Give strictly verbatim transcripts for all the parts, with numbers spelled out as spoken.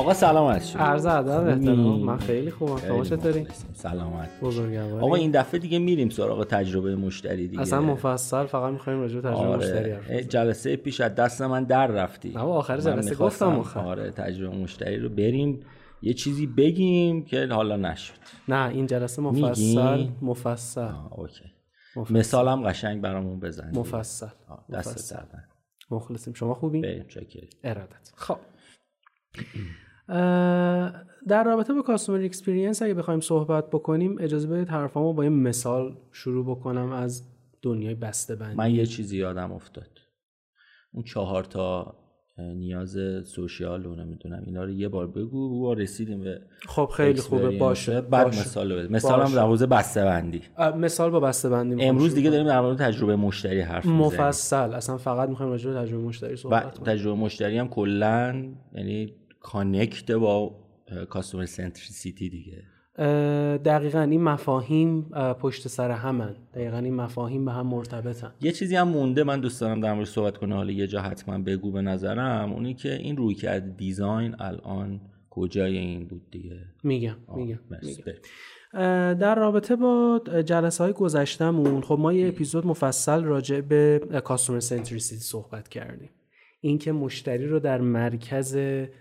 آقا سلام عرض شما. عرض ادب احترام. من خیلی خوبم. شما چطوری؟ سلامت. بزرگوار. آقا این دفعه دیگه میریم سراغ تجربه مشتری دیگه. اصلا مفصل فقط می‌خوایم راجع به تجربه آره. مشتری حرف بزنیم. جلسه پیش از دست من در رفتی. آقا آخر جلسه گفتم آخر. آره تجربه مشتری رو بریم یه چیزی بگیم که حالا نشد. نه این جلسه مفصل مفصل. اوکی. مفصل. مثالم قشنگ برامون بزنید. مفصل. دست در نکنه. مخلصیم. شما خوبین؟ بریم چکر. ارادت. خب. در رابطه با کاستومر اکسپیرینس اگه بخوایم صحبت بکنیم، اجازه بدید حرفامو با یه مثال شروع بکنم از دنیای بسته بندی. من یه چیزی یادم افتاد، اون چهار تا نیاز سوشیال رو نمیدونم اینا رو یه بار بگو و رسیدیم به. خب خیلی خوبه، باشه. بعد مثال بده. مثالم در حوزه بسته بندی، مثال با بسته بندی. امروز دیگه داریم در مورد تجربه مشتری حرف میزنیم مفصل، اصلا فقط میخوایم راجع به تجربه مشتری صحبت کنیم. تجربه مشتری هم کلا یعنی کانکت با کاستومر سنتریسیتی دیگه. دقیقاً این مفاهیم پشت سر همن، دقیقاً این مفاهیم به هم مرتبطن. یه چیزی هم مونده من دوست دارم در موردش صحبت کنم، حالا یه جا حتما بگو. به نظرم اونی که این رویکرد دیزاین الان کجای این بود دیگه. میگم میگم میگم در رابطه با جلسه‌های گذشتهمون، خب ما یه اپیزود مفصل راجع به کاستومر سنتریسیتی صحبت کردیم، اینکه مشتری رو در مرکز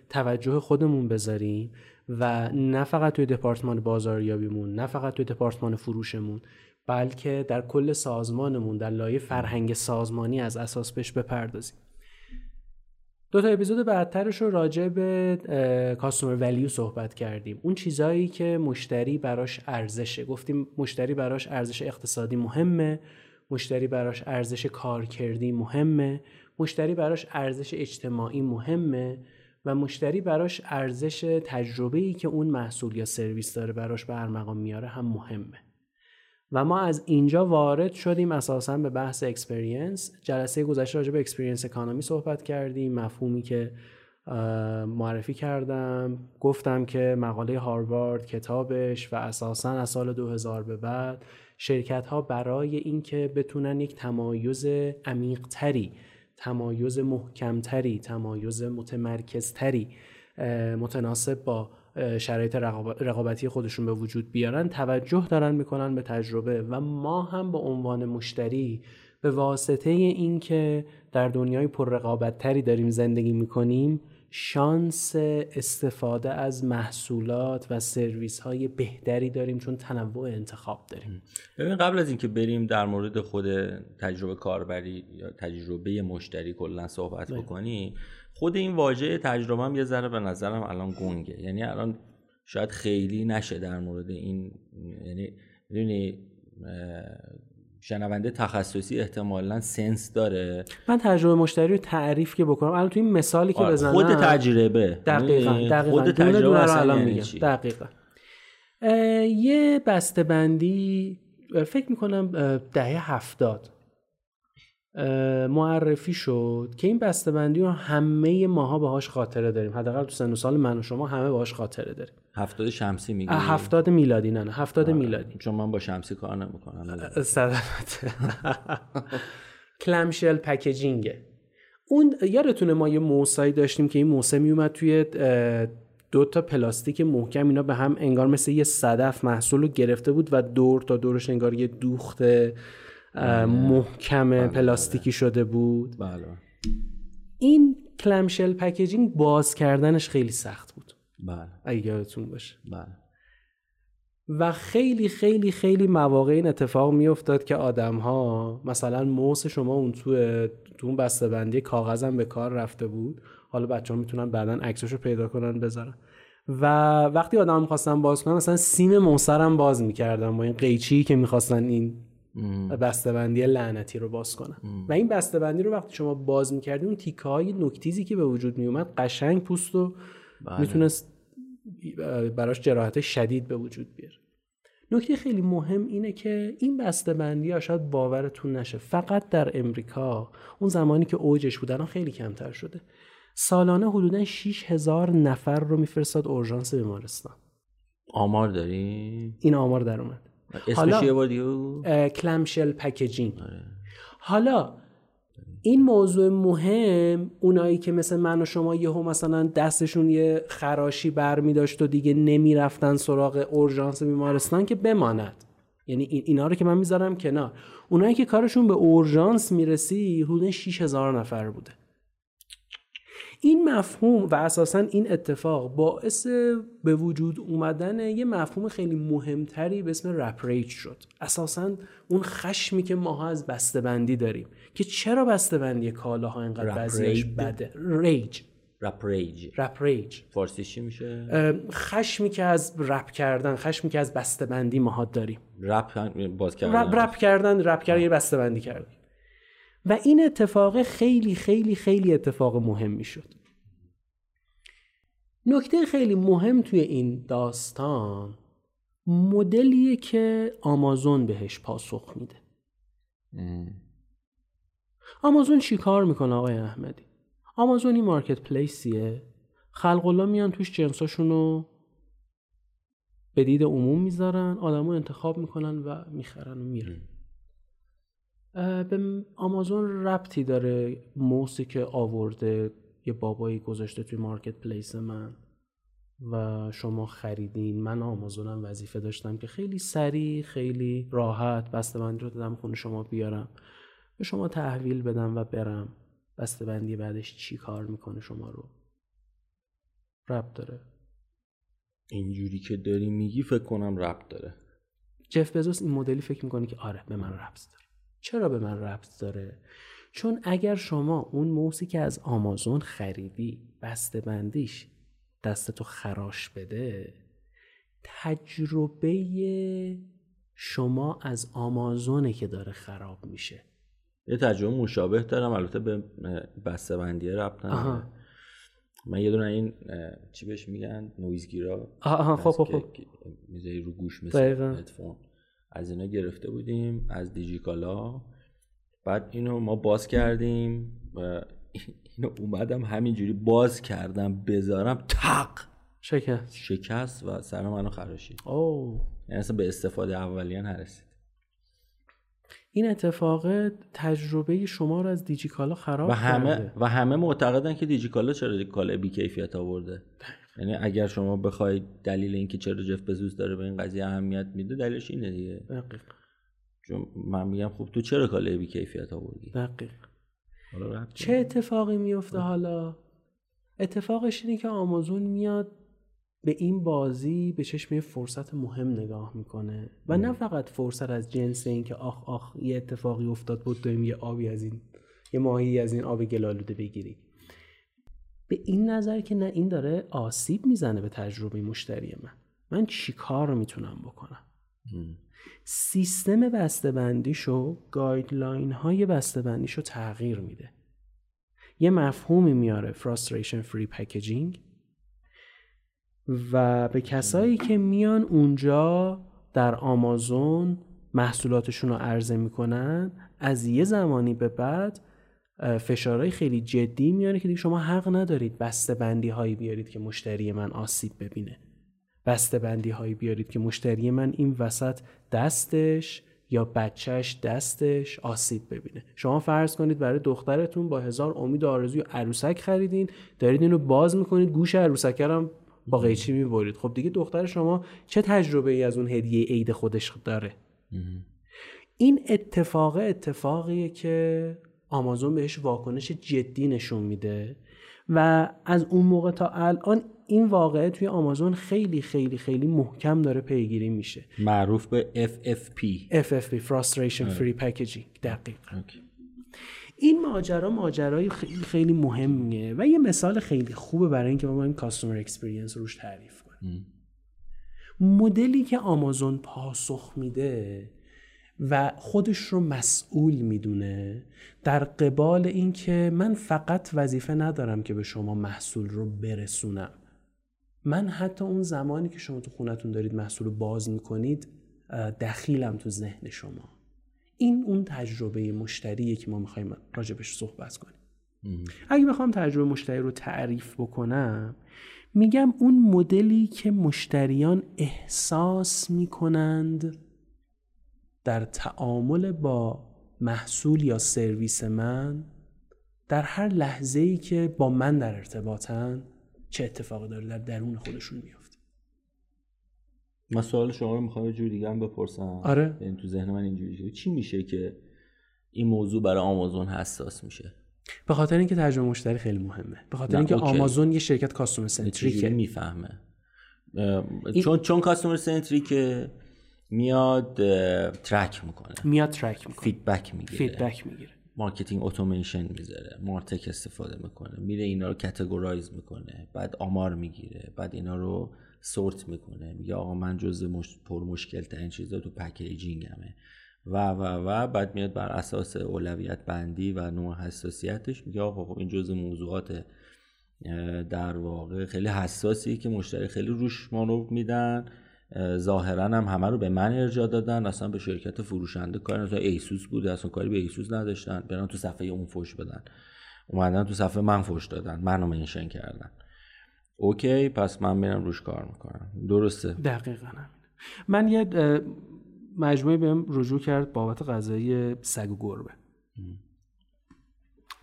توجه خودمون بذاریم و نه فقط توی دپارتمان بازاریابیمون، نه فقط توی دپارتمان فروشمون، بلکه در کل سازمانمون، در لایه فرهنگ سازمانی از اساس بهش بپردازیم. دو تا اپیزود بعدترش رو راجع به کاستومر ولیو صحبت کردیم، اون چیزایی که مشتری براش ارزشه. گفتیم مشتری براش ارزش اقتصادی مهمه، مشتری براش ارزش کارکردی مهمه، مشتری براش ارزش اجتماعی مهمه و مشتری براش ارزش تجربه‌ای که اون محصول یا سرویس داره براش به هر مقام میاره هم مهمه. و ما از اینجا وارد شدیم اساساً به بحث اکسپریانس. جلسه گذشته راجع به اکسپریانس اکانومی صحبت کردیم، مفهومی که معرفی کردم، گفتم که مقاله هاروارد، کتابش و اساساً از سال دو هزار به بعد شرکت‌ها برای اینکه بتونن یک تمایز عمیق‌تری، تمایز محکمتری، تمایز متمرکزتری متناسب با شرایط رقابتی خودشون به وجود بیارن، توجه دارن میکنن به تجربه. و ما هم به عنوان مشتری به واسطه این که در دنیای پررقابتتری داریم زندگی میکنیم، شانس استفاده از محصولات و سرویس های بهتری داریم چون تنوع انتخاب داریم. ببین قبل از اینکه بریم در مورد خود تجربه کاربری یا تجربه مشتری کلا صحبت بکنی، خود این واژه تجربه هم یه ذره به نظرم الان گنگه. یعنی الان شاید خیلی نشه در مورد این، یعنی میدونی شنونده تخصصی احتمالاً سنس داره. من تجربه مشتری رو تعریف که بکنم الان توی این مثالی که بزنم، خود تجربه دقیقاً دقیقاً خود تجربه رو الان میگم دقیقاً. یه بسته‌بندی فکر می‌کنم دهه هفتاد معرفی شد که این بسته‌بندی رو همه ماها باهاش خاطره داریم، حداقل تو سن و سال من و شما همه باهاش خاطره داریم. هفتاد شمسی میگی؟ هفتاد میلادی. نه نه هفتاد میلادی، چون من با شمسی کار نمی‌کنم. سلامت. کلمشل پکیجینگ. اون یادتونه ما یه موسایی داشتیم که این موسه میومد توی دو تا پلاستیک محکم، اینا به هم انگار مثل یه صدف محصولو گرفته بود و دور تا دورش انگار یه دوخته محکم بله پلاستیکی بله. شده بود بله. این کلمشل پکیجینگ باز کردنش خیلی سخت بود بله. اگه یادتون باشه بله. و خیلی خیلی خیلی مواقع این اتفاق می افتاد که آدم ها مثلا موس شما اون تو تو اون بسته‌بندی کاغذم به کار رفته بود، حالا بچه ها میتونن بعداً عکسش رو پیدا کنن بذارن، و وقتی آدم ها میخواستن باز کنن مثلا سیم موسرم باز میکردن با این قیچی که میخواستن این بسته‌بندی لعنتی رو باز کنن. و این بسته‌بندی رو وقتی شما باز می‌کردید اون تیکه‌های نوکتیزی که به وجود میومد قشنگ پوستو بله. میتونست براش جراحت شدید به وجود بیاره. نکته خیلی مهم اینه که این بسته‌بندی‌ها شاید باورتون نشه فقط در امریکا، اون زمانی که اوجش بود الان خیلی کمتر شده، سالانه حدوداً شش هزار نفر رو میفرستاد اورژانس بیمارستان. آمار داریم؟ این آمار در اومد. اسمش یه بار دیگه کلمشل پکیجینگ. حالا این موضوع مهم، اونایی که مثل من و شما یهو مثلا دستشون یه خراشی برمی داشت و دیگه نمیرفتن سراغ اورژانس بیمارستان که بماند، یعنی اینا رو که من میذارم کنار، اونایی که کارشون به اورژانس میرسی حدود شش هزار نفر بوده. این مفهوم و اساساً این اتفاق باعث به وجود اومدن یه مفهوم خیلی مهمتری به اسم رپریج شد. اساساً اون خشمی که ماها از بسته‌بندی داریم که چرا بسته‌بندی کالاها اینقدر وضعیتش بده. ریج، رپریج، رپریج فارسیش چی میشه؟ خشمی که از رپ کردن، خشمی که از بسته‌بندی ماها داریم. رپ باز کردن، رپ, رپ کردن، رپ کردن یه بسته‌بندی کردن. و این اتفاق خیلی خیلی خیلی اتفاق مهمی شد. نکته خیلی مهم توی این داستان مدلیه که آمازون بهش پاسخ میده. آمازون چی کار میکنه آقای احمدی؟ آمازون این مارکت پلیسیه، خلق الله میان توش جنساشون رو به دید عموم میذارن، آدمو انتخاب میکنن و میخرن و میرن. به آمازون ربطی داره موسی که آورده یه بابایی گذاشته توی مارکت پلیس من و شما خریدین؟ من آمازونم وظیفه داشتم که خیلی سریع خیلی راحت بسته‌بندی رو دادم خونه شما بیارم به شما تحویل بدم و برم. بسته‌بندی بعدش چی کار میکنه شما رو؟ ربط داره. اینجوری که داری میگی فکر کنم ربط داره. جف بزوس این مدلی فکر میکنه که آره به من ربط داره. چرا به من ربط داره؟ چون اگر شما اون موسی که از آمازون خریدی بسته بندیش دستتو خراش بده، تجربه شما از آمازونه که داره خراب میشه. یه تجربه مشابه دارم، البته به بسته بندی ربط نداره. من یه دونه این چی بهش میگن نویزگیرا، آها خب خب میذاری رو گوش مثل هدفون، از اینا گرفته بودیم از دیجیکالا، بعد اینو ما باز کردیم و اینو اومدم همینجوری باز کردم بذارم تق شکست شکست و سر منو خراشید. اوه یعنی اصلا به استفاده اولیه نرسید. این اتفاق تجربه شما رو از دیجیکالا خراب و همه کرده و همه معتقدن که دیجیکالا چرا کالا بی کیفیت آورده. یعنی اگر شما بخواید دلیل اینکه چرا جف بزوس داره به این قضیه اهمیت میده دلیلش اینه دیگه. دقیق. چون من میگم خب تو چرا کالای بی کیفیت آوردی؟ دقیق. حالا چه اتفاقی میفته دقیق. حالا اتفاقش اینه که آمازون میاد به این بازی به چشم یه فرصت مهم نگاه میکنه و نه فقط فرصت از جنس این که آخ آخ یه اتفاقی افتاد بود دویم یه آبی از این یه ماهی از این آب گلالوده بگیری، به این نظر که نه این داره آسیب میزنه به تجربه مشتری من، من چی کار رو میتونم بکنم؟ م. سیستم بسته‌بندیشو، گایدلاین های بسته‌بندیشو تغییر میده. یه مفهومی میاره Frustration-Free Packaging و به کسایی که میان اونجا در آمازون محصولاتشون رو عرضه میکنن از یه زمانی به بعد فشارهای خیلی جدی میاره که دیگه شما حق ندارید بسته‌بندی هایی بیارید که مشتری من آسیب ببینه، بسته‌بندی هایی بیارید که مشتری من این وسط دستش یا بچهش دستش آسیب ببینه. شما فرض کنید برای دخترتون با هزار امید و آرزوی عروسک خریدین، دارید اینو باز میکنید گوش عروسک رو با قیچی میبرید، خب دیگه دختر شما چه تجربه ای از اون هدیه عید خودش داره؟ این اتفاق اتفاقیه که آمازون بهش واکنش جدی نشون میده و از اون موقع تا الان این واقعه توی آمازون خیلی خیلی خیلی محکم داره پیگیری میشه، معروف به اف اف پی Frustration Free Packaging. دقیق. okay. این ماجرا ماجرای خیلی خیلی مهمیه و یه مثال خیلی خوبه برای اینکه ما این کاستومر اکسپریانس روش تعریف کنیم. مدلی که آمازون پاسخ میده و خودش رو مسئول میدونه در قبال این که من فقط وظیفه ندارم که به شما محصول رو برسونم، من حتی اون زمانی که شما تو خونتون دارید محصول رو باز میکنید دخیلم تو ذهن شما. این اون تجربه مشتریه که ما میخوایم راجبش صحبت کنیم. اگه بخوام تجربه مشتری رو تعریف بکنم میگم اون مدلی که مشتریان احساس میکنند در تعامل با محصول یا سرویس من در هر لحظه‌ای که با من در ارتباطن چه اتفاقی داره در درون خودشون میفته. من سوال شما رو می‌خوام یه جور دیگه هم بپرسم. آره. یعنی تو ذهن من اینجوریه چی میشه که این موضوع برای آمازون حساس میشه؟ به خاطر اینکه تجربه مشتری خیلی مهمه. به خاطر اینکه آمازون یه شرکت کاستومر سنتریکه، میفهمه. این... چون چون کاستومر سنتریکه میاد ترک میکنه، میاد ترک میکنه، فیدبک میگیره، فیدبک میگیره، مارکتینگ اتوماسیون میذاره، مارتک استفاده میکنه، میره اینا رو کاتگورایز میکنه، بعد آمار میگیره، بعد اینا رو سورت میکنه، میگه آقا من جزء مش... پر مشکل ترین چیزا تو پکیجینگمه و و و بعد میاد بر اساس اولویت بندی و نوع حساسیتش میگه آقا خب این جزء موضوعات در واقع خیلی حساسیه که مشتری خیلی روش مانور میدن، ظاهرا هم همه رو به من ارجاع دادن، اصلا به شرکت فروشنده کاری نداشتن، ایسوس بود اصلا کاری به ایسوس نداشتن، برن تو صفحه اون فوش بدن، اومدن تو صفحه من فوش دادن، منو منشن کردن. اوکی پس من میرم روش کار میکنم. درسته، دقیقاً همین. من یه مجموعه بهم رجوع کرد بابت قضیه سگ و گربه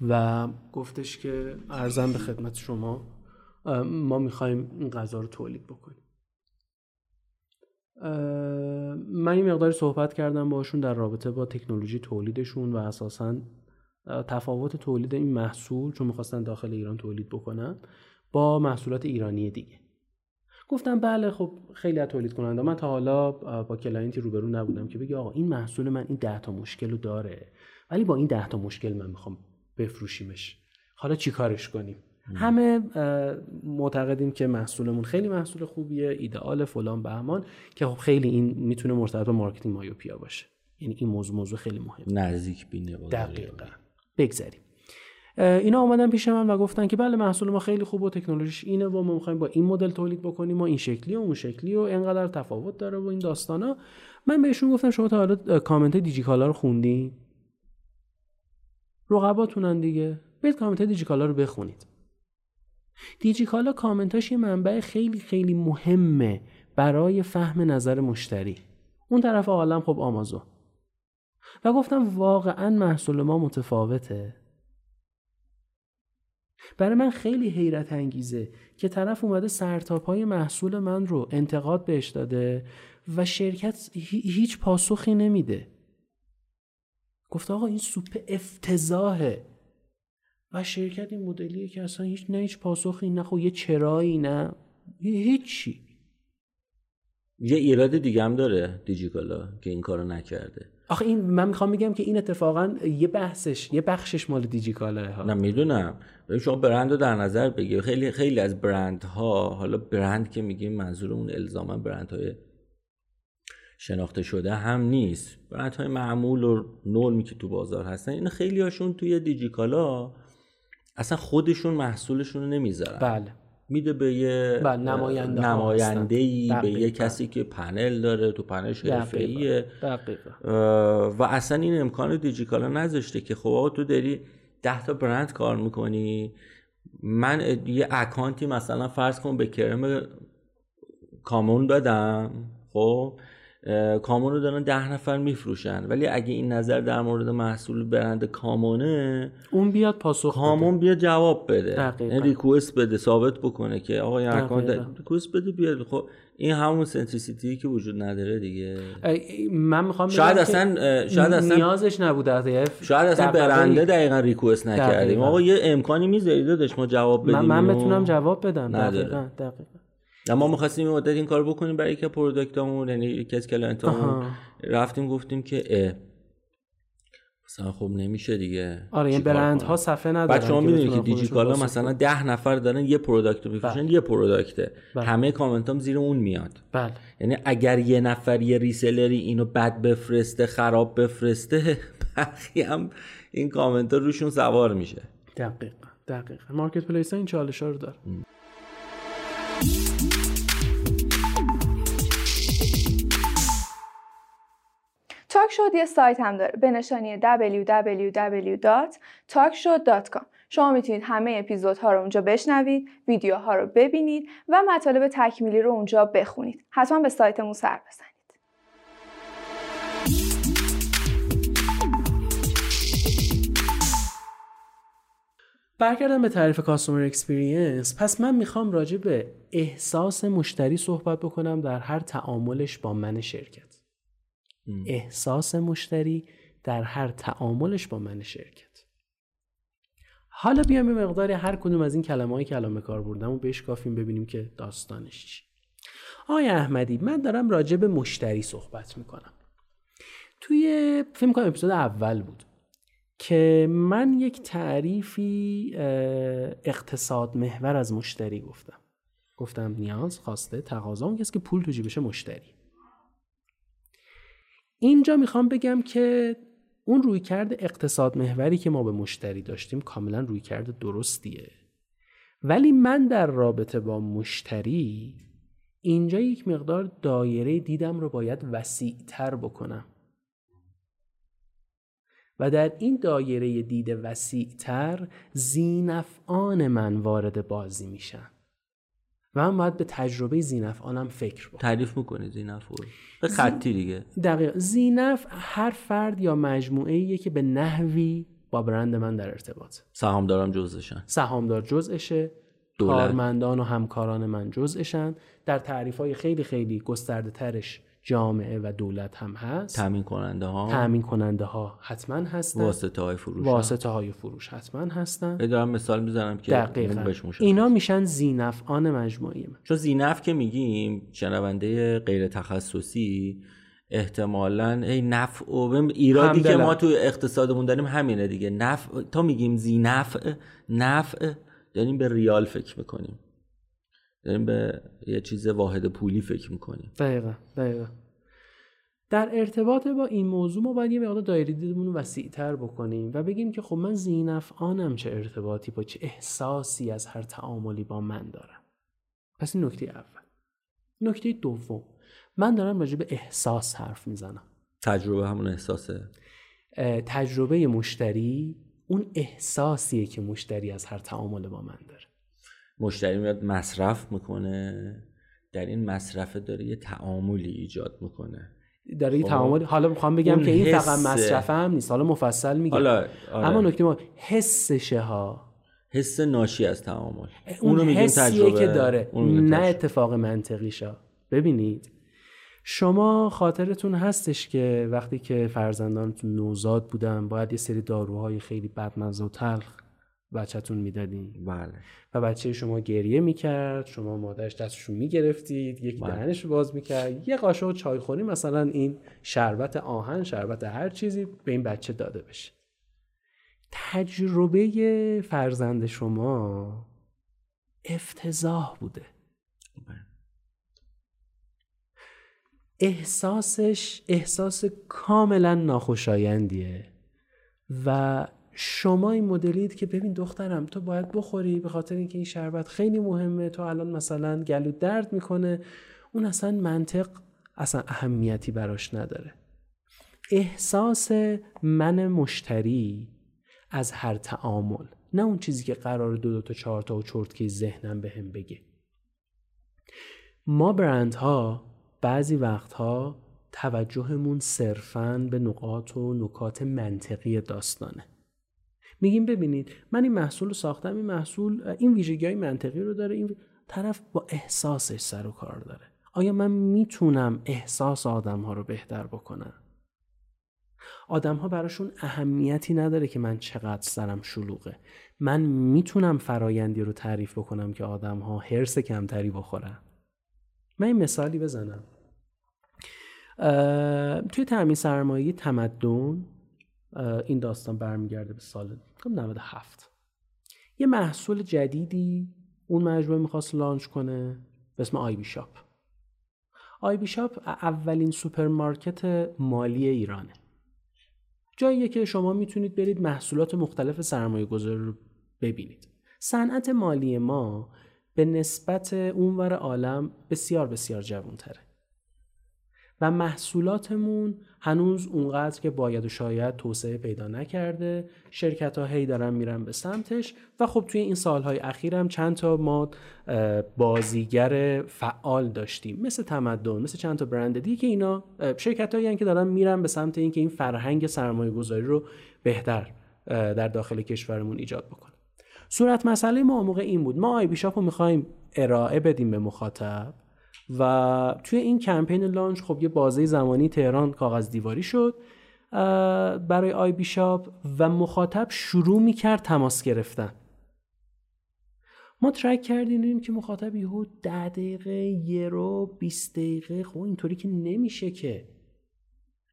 و گفتش که عرضم به خدمت شما ما میخوایم این غذا رو تولید بکنیم. من این مقداری صحبت کردم باشون در رابطه با تکنولوژی تولیدشون و اساساً تفاوت تولید این محصول، چون میخواستن داخل ایران تولید بکنن، با محصولات ایرانی دیگه. گفتم بله خب خیلی از تولید کننده، من تا حالا با کلاینتی روبرو نبودم که بگه آقا این محصول من این ده تا مشکل رو داره ولی با این ده تا مشکل من میخوام بفروشیمش، حالا چی کارش کنیم؟ همه معتقدیم که محصولمون خیلی محصول خوبیه، ایدئال، فلان، بهمان، که خب خیلی این میتونه مرتبط با مارکتینگ مایوپیا باشه. یعنی این موضوع موضوع خیلی مهمه، نزدیک بینه. دقیقاً. بگذاریم اینا اومدن پیش من و گفتن که بله محصول ما خیلی خوبه و تکنولوژیش اینه و ما می‌خوایم با این مدل تولید بکنیم، ما این شکلی و اون شکلی و اینقدر تفاوت داره و این داستانا. من بهشون گفتم شما تا حالا کامنت دیجیکالا رو خوندین؟ رقباتونن دیگه، برید کامنت دیجیکالا رو بخونید. دیجیکالا کامنتاش یه منبع خیلی خیلی مهمه برای فهم نظر مشتری. اون طرف عالم خب آمازون. و گفتم واقعا محصول ما متفاوته. برای من خیلی حیرت انگیزه که طرف اومده سرتاپای محصول من رو انتقاد بهش داده و شرکت هیچ پاسخی نمیده. گفت آقا این سوپ افتضاحه و شرکت این مدلیه که اصلا هیچ نه هیچ پاسخی نه خب یه چرایی نه هیچی. یه ایراد دیگه هم داره دیجیکالا که این کارو نکرده. آخه این من میخوام میگم که این اتفاقا یه بحثش یه بخشش مال دیجیکاله ها. نه میدونم، ببین شما برند رو در نظر بگیر، خیلی خیلی از برندها، حالا برند که میگیم منظورمون الزاما برندهای شناخته شده هم نیست، برندهای معمول و نرمی که تو بازار هستن، اینا خیلی هاشون توی دیجیکالا اصلا خودشون محصولشون رو نمیذارن. بله. میده به یه بله. نماینده نماینده‌ای، به یه کسی که پنل داره، تو پنل حرفه‌ایه و اصلا این امکان دیجیکالا نذاشته که خب آقا تو داری ده تا برند کار میکنی، من یه اکانتی مثلا فرض کن به کرم کامون دادم، خب کامون رو دارن ده نفر میفروشن، ولی اگه این نظر در مورد محصول برند کامونه اون بیاد پاسخ کامون بده. بیاد جواب بده، ریکوست بده، ثابت بکنه که آقا این اکانت ریکوست بده بیاد. خب این همون سنتریسیتی که وجود نداره دیگه. من میخوام شاید اصلا شاید اصلا نیازش نبوده ازف، شاید اصلا برنده دقیقاً ریکوست نکردیم آقا یه امکانی میذارید دادش ما جواب بدیم. من میتونم جواب بدم دقیقاً دقیقاً. ما می‌خواستیم یه مدت این کار بکنیم برای که پروداکتامون، یعنی یکی از کلاینتامون رفتیم گفتیم که اه مثلا خب نمیشه دیگه. آره این برندها صفحه ندارن. بچه‌ها می‌دونید که دیجیکالا مثلا ده نفر دارن یه پروداکت می‌فروشن، یه پروداکته، همه کامنتام زیر اون میاد. بله. یعنی اگر یه نفر یه ریسلری اینو بد بفرسته، خراب بفرسته، بقیه هم این کامنتا روشون سوار میشه. دقیقاً دقیقاً. مارکت پلیس این چالش‌ها رو داره. تاکشود یه سایت هم داره به نشانی دبلیو دبلیو دبلیو دات تاکشود دات کام. شما میتونید همه اپیزودها رو اونجا بشنوید، ویدیوها رو ببینید و مطالب تکمیلی رو اونجا بخونید. حتما به سایتمون سر بزنید. برگردم به تعریف کاستومر اکسپیرینس. پس من میخوام راجع به احساس مشتری صحبت بکنم در هر تعاملش با من شرکت. ام. احساس مشتری در هر تعاملش با من شرکت. حالا بیام یه مقدار هر کدوم از این کلمه‌ای که الان به کار بردم و بهش کافیم ببینیم که داستانش چی. آقای احمدی، من دارم راجع به مشتری صحبت میکنم. توی فیلم کنم اپیزود اول بود که من یک تعریفی اقتصاد محور از مشتری گفتم. گفتم نیاز، خواسته، تقاضا، اون کسی که پول تو جیبشه مشتری. اینجا میخوام بگم که اون رویکرد اقتصاد محوری که ما به مشتری داشتیم کاملا رویکرد درستیه، ولی من در رابطه با مشتری اینجا یک مقدار دایره دیدم رو باید وسیع‌تر بکنم و در این دایره دید وسیع‌تر ذی‌نفعان من وارد بازی میشن و من باید به تجربه ذی‌نفعانم فکر بکنم. تعریف میکنه ذی‌نفع رو به خطی دیگه. دقیقاً. ذی‌نفع هر فرد یا مجموعه‌ایه که به نحوی با برند من در ارتباطه. سهامدارم جزءشن. سهامدار جزءشه، کارمندان و همکاران من جزءشن. در تعریف‌های خیلی خیلی گسترده ترش جامعه و دولت هم هست، تامین کننده ها تامین کننده ها حتما هستن، واسطه های فروش واسطه های فروش حتما هستن. دارم مثال میزنم که دقیقاً اینا میشن ذی‌نفعان مجموعه من. چون ذی‌نفع که میگیم، شنونده غیر تخصصی احتمالاً ای نفع و ایرادی که ما تو اقتصادمون داریم همینه دیگه. نفع تا میگیم ذی‌نفع، نفع داریم به ریال فکر میکنیم، داریم به یه چیز واحد پولی فکر میکنیم. دقیقا دقیقا. در ارتباط با این موضوع ما باید یه مقدار دایره دیدمون رو وسیع‌تر بکنیم و بگیم که خب من ذی‌نفعانم چه ارتباطی با چه احساسی از هر تعاملی با من دارم. پس این نکته اول. نکته دوم، من دارم راجع به احساس حرف میزنم. تجربه همون احساسه. تجربه مشتری اون احساسیه که مشتری از هر تعامل با من داره. مشتری میاد مصرف میکنه، در این مصرف داره یه تعاملی ایجاد میکنه، داره یه تعامل. حالا میخوام بگم که این فقط مصرف هم نیست، حالا مفصل میگم. آره. اما نکته ما حسشه ها، حس ناشی از تعامل، اون اونو حسیه که داره، نه اتفاق منطقیشه. ببینید شما خاطرتون هستش که وقتی که فرزندانتون نوزاد بودن باید یه سری داروهای خیلی بدمزه و تلخ بچه‌تون میدادین. بله. و بچه شما گریه میکرد، شما مادرش دستشو میگرفتید، یک بله. دهنش رو باز میکرد، یه قاشق چایخوری مثلا این شربت آهن، شربت هر چیزی به این بچه داده بشه. تجربه فرزند شما افتضاح بوده. بله. احساسش احساس کاملا ناخوشایندیه و شما این مدلید که ببین دخترم تو باید بخوری به خاطر اینکه این شربت خیلی مهمه، تو الان مثلا گلو درد میکنه. اون اصلا منطق اصلا اهمیتی براش نداره. احساس من مشتری از هر تعامل، نه اون چیزی که قرار دو دو تا چهار تا و چرت که ذهنم بهم بگه. ما برندها بعضی وقتها توجهمون صرفاً به نقاط و نکات منطقی داستانه. میگیم ببینید من این محصول رو ساختم، این محصول این ویژگی‌های منطقی رو داره، این طرف با احساسش سر و کار داره. آیا من میتونم احساس آدم‌ها رو بهتر بکنم؟ آدم‌ها براشون اهمیتی نداره که من چقدر سرم شلوغه. من میتونم فرایندی رو تعریف بکنم که آدم‌ها هرس کمتری بخورن. من این مثالی بزنم. توی تأمین سرمایه تمدن این داستان برمیگرده به سال نود و هفت. یه محصول جدیدی اون مجموعه میخواست لانچ کنه به اسم آی بی شاپ. آی بی شاپ اولین سوپرمارکت مالی ایرانه، جاییه که شما میتونید برید محصولات مختلف سرمایه‌گذار رو ببینید. صنعت مالی ما به نسبت اونور عالم بسیار بسیار جوان‌تره و محصولاتمون هنوز اونقدر که باید و شاید توسعه پیدا نکرده. شرکت‌ها هی دارن میرن به سمتش و خب توی این سالهای اخیرم چند تا ما بازیگر فعال داشتیم، مثل تمدن، مثل چند تا برند دیگه که اینا شرکت‌هایی هستن که دارن میرن به سمت اینکه این فرهنگ سرمایه‌گذاری رو بهتر در داخل کشورمون ایجاد بکنه. صورت مسئله ما موقع این بود، ما آی بی شاپ رو می‌خوایم ارائه بدیم به مخاطب و توی این کمپین لانچ خب یه بازه زمانی تهران کاغذ دیواری شد برای آی بی شاپ و مخاطب شروع می‌کرد تماس گرفتن. ما ترک کردیم دیدیم که مخاطب یهو ده دقیقه، یه رو بیست دقیقه، خب اینطوری که نمیشه که.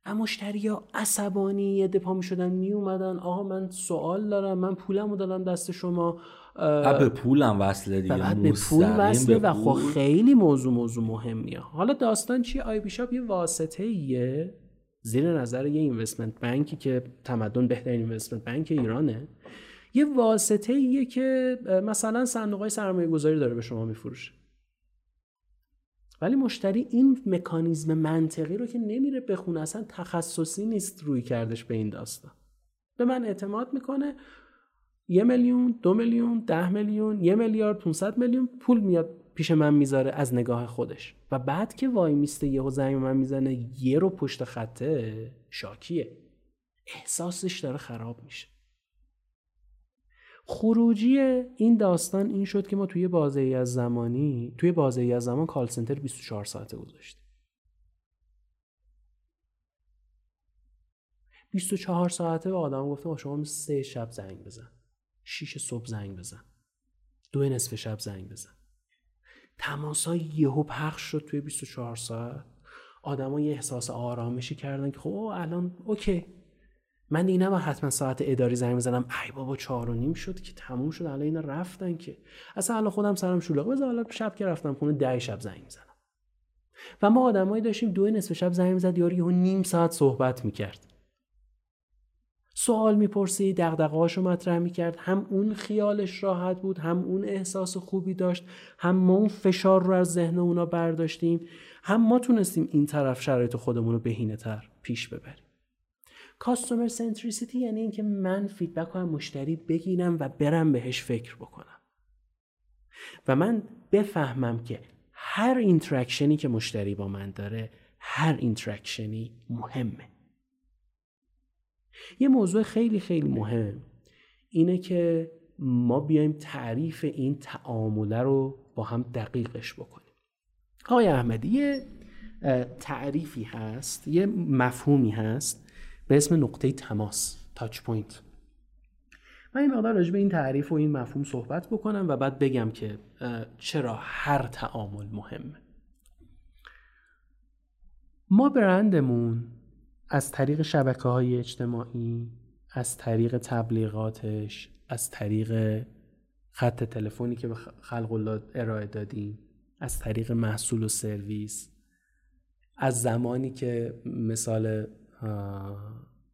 اما مشتری‌ها عصبانی یه دپا می‌شدن میومدن، آقا من سوال دارم، من پولمو دادم دست شما، به پولم وصله دیگه، بعد به پول وصله و خب خیلی موضوع موضوع مهمیه. حالا داستان چیه؟ آی بی شاپ یه واسطه‌ایه زیر نظر یه اینوستمنت بانکی که تمدن بهترین اینوستمنت بانک ایرانه، یه واسطه‌ایه که مثلا صندوق‌های سرمایه‌گذاری داره به شما میفروشه، ولی مشتری این مکانیزم منطقی رو که نمیره بخونه، اصلا تخصصی نیست روی کردش به این داستان. به من اعتماد میکنه، یه میلیون، دو میلیون، ده میلیون، یه میلیارد، پونصد میلیون پول میاد پیش من میذاره از نگاه خودش و بعد که وای میسته یهو زنگ من میزنه یه رو پشت خطه، شاکیه، احساسش داره خراب میشه. خروجی این داستان این شد که ما توی بازه‌ای از زمانی توی بازه‌ای از زمان کال سنتر بیست و چهار ساعته گذاشتیم. بیست و چهار ساعته به آدم گفتم شما سه شب زنگ بزن، شش صبح زنگ بزن، دو نصف شب زنگ بزن. تماس‌ها یهو پخش شد توی بیست و چهار ساعت. آدم‌ها یه احساس آرامشی کردن که خب الان اوکی، من دیگه نباید حتما ساعت اداری زنگ بزنم، ای بابا چهار و نیم شد که تموم شد، الان اینا رفتن که اصلا الان خودم سرم شلوغه، بذار حالا شب که رفتم خونه ده شب زنگ بزنم. و ما آدمایی داشتیم دو نصف شب زنگ می‌زد، یارو یهو نیم ساعت صحبت می‌کرد، سوال می‌پرسید، دغدغه‌هاشو مطرح می‌کرد، هم اون خیالش راحت بود، هم اون احساس خوبی داشت، هم ما اون فشار رو از ذهن اونا برداشتیم، هم ما تونستیم این طرف شرایط خودمون رو بهینه‌تر پیش ببریم. کاستومر سنتریسیتی یعنی این که من فیدبک رو از مشتری بگیرم و برم بهش فکر بکنم و من بفهمم که هر اینتراکشنی که مشتری با من داره، هر اینتراکشنی مهمه. یه موضوع خیلی خیلی مهم اینه که ما بیایم تعریف این تعامله رو با هم دقیقش بکنیم. آقای احمدی یه تعریفی هست، یه مفهومی هست به اسم نقطه تماس، تاچ پوینت. من این مقدار راجع به این تعریف و این مفهوم صحبت بکنم و بعد بگم که چرا هر تعامل مهمه. ما برندمون از طریق شبکه‌های اجتماعی، از طریق تبلیغاتش، از طریق خط تلفنی که به خلق الله ارائه دادیم، از طریق محصول و سرویس، از زمانی که مثال